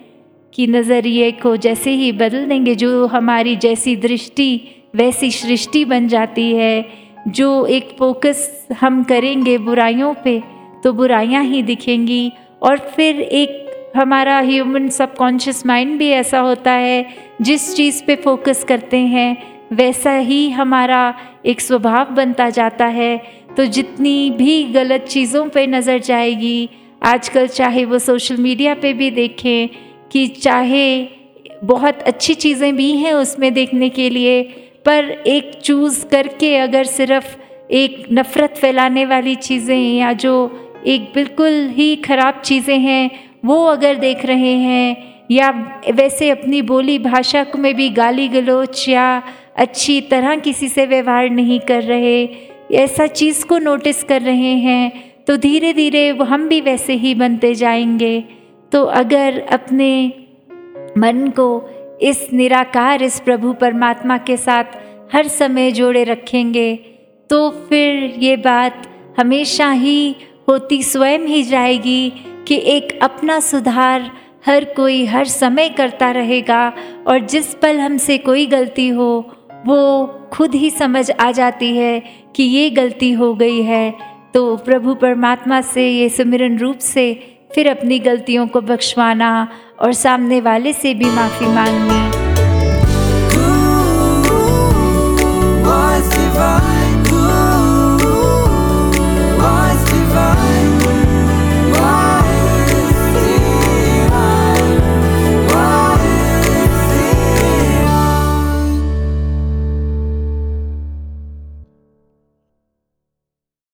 कि नज़रिए को जैसे ही बदल देंगे, जो हमारी जैसी दृष्टि वैसी सृष्टि बन जाती है। जो एक फोकस हम करेंगे बुराइयों पे तो बुराइयां ही दिखेंगी। और फिर एक हमारा ह्यूमन सबकॉन्शियस माइंड भी ऐसा होता है, जिस चीज़ पे फोकस करते हैं वैसा ही हमारा एक स्वभाव बनता जाता है। तो जितनी भी गलत चीज़ों पे नज़र जाएगी आजकल, चाहे वो सोशल मीडिया पे भी देखें, कि चाहे बहुत अच्छी चीज़ें भी हैं उसमें देखने के लिए, पर एक चूज़ करके अगर सिर्फ एक नफ़रत फैलाने वाली चीज़ें या जो एक बिल्कुल ही ख़राब चीज़ें हैं वो अगर देख रहे हैं, या वैसे अपनी बोली भाषा में भी गाली गलौच या अच्छी तरह किसी से व्यवहार नहीं कर रहे, ऐसा चीज़ को नोटिस कर रहे हैं, तो धीरे धीरे हम भी वैसे ही बनते जाएंगे। तो अगर अपने मन को इस निराकार, इस प्रभु परमात्मा के साथ हर समय जोड़े रखेंगे, तो फिर ये बात हमेशा ही होती स्वयं ही जाएगी कि एक अपना सुधार हर कोई हर समय करता रहेगा। और जिस पल हमसे कोई गलती हो वो खुद ही समझ आ जाती है कि ये गलती हो गई है। तो प्रभु परमात्मा से ये सुमिरन रूप से फिर अपनी गलतियों को बख्शवाना और सामने वाले से भी माफ़ी मांगनी।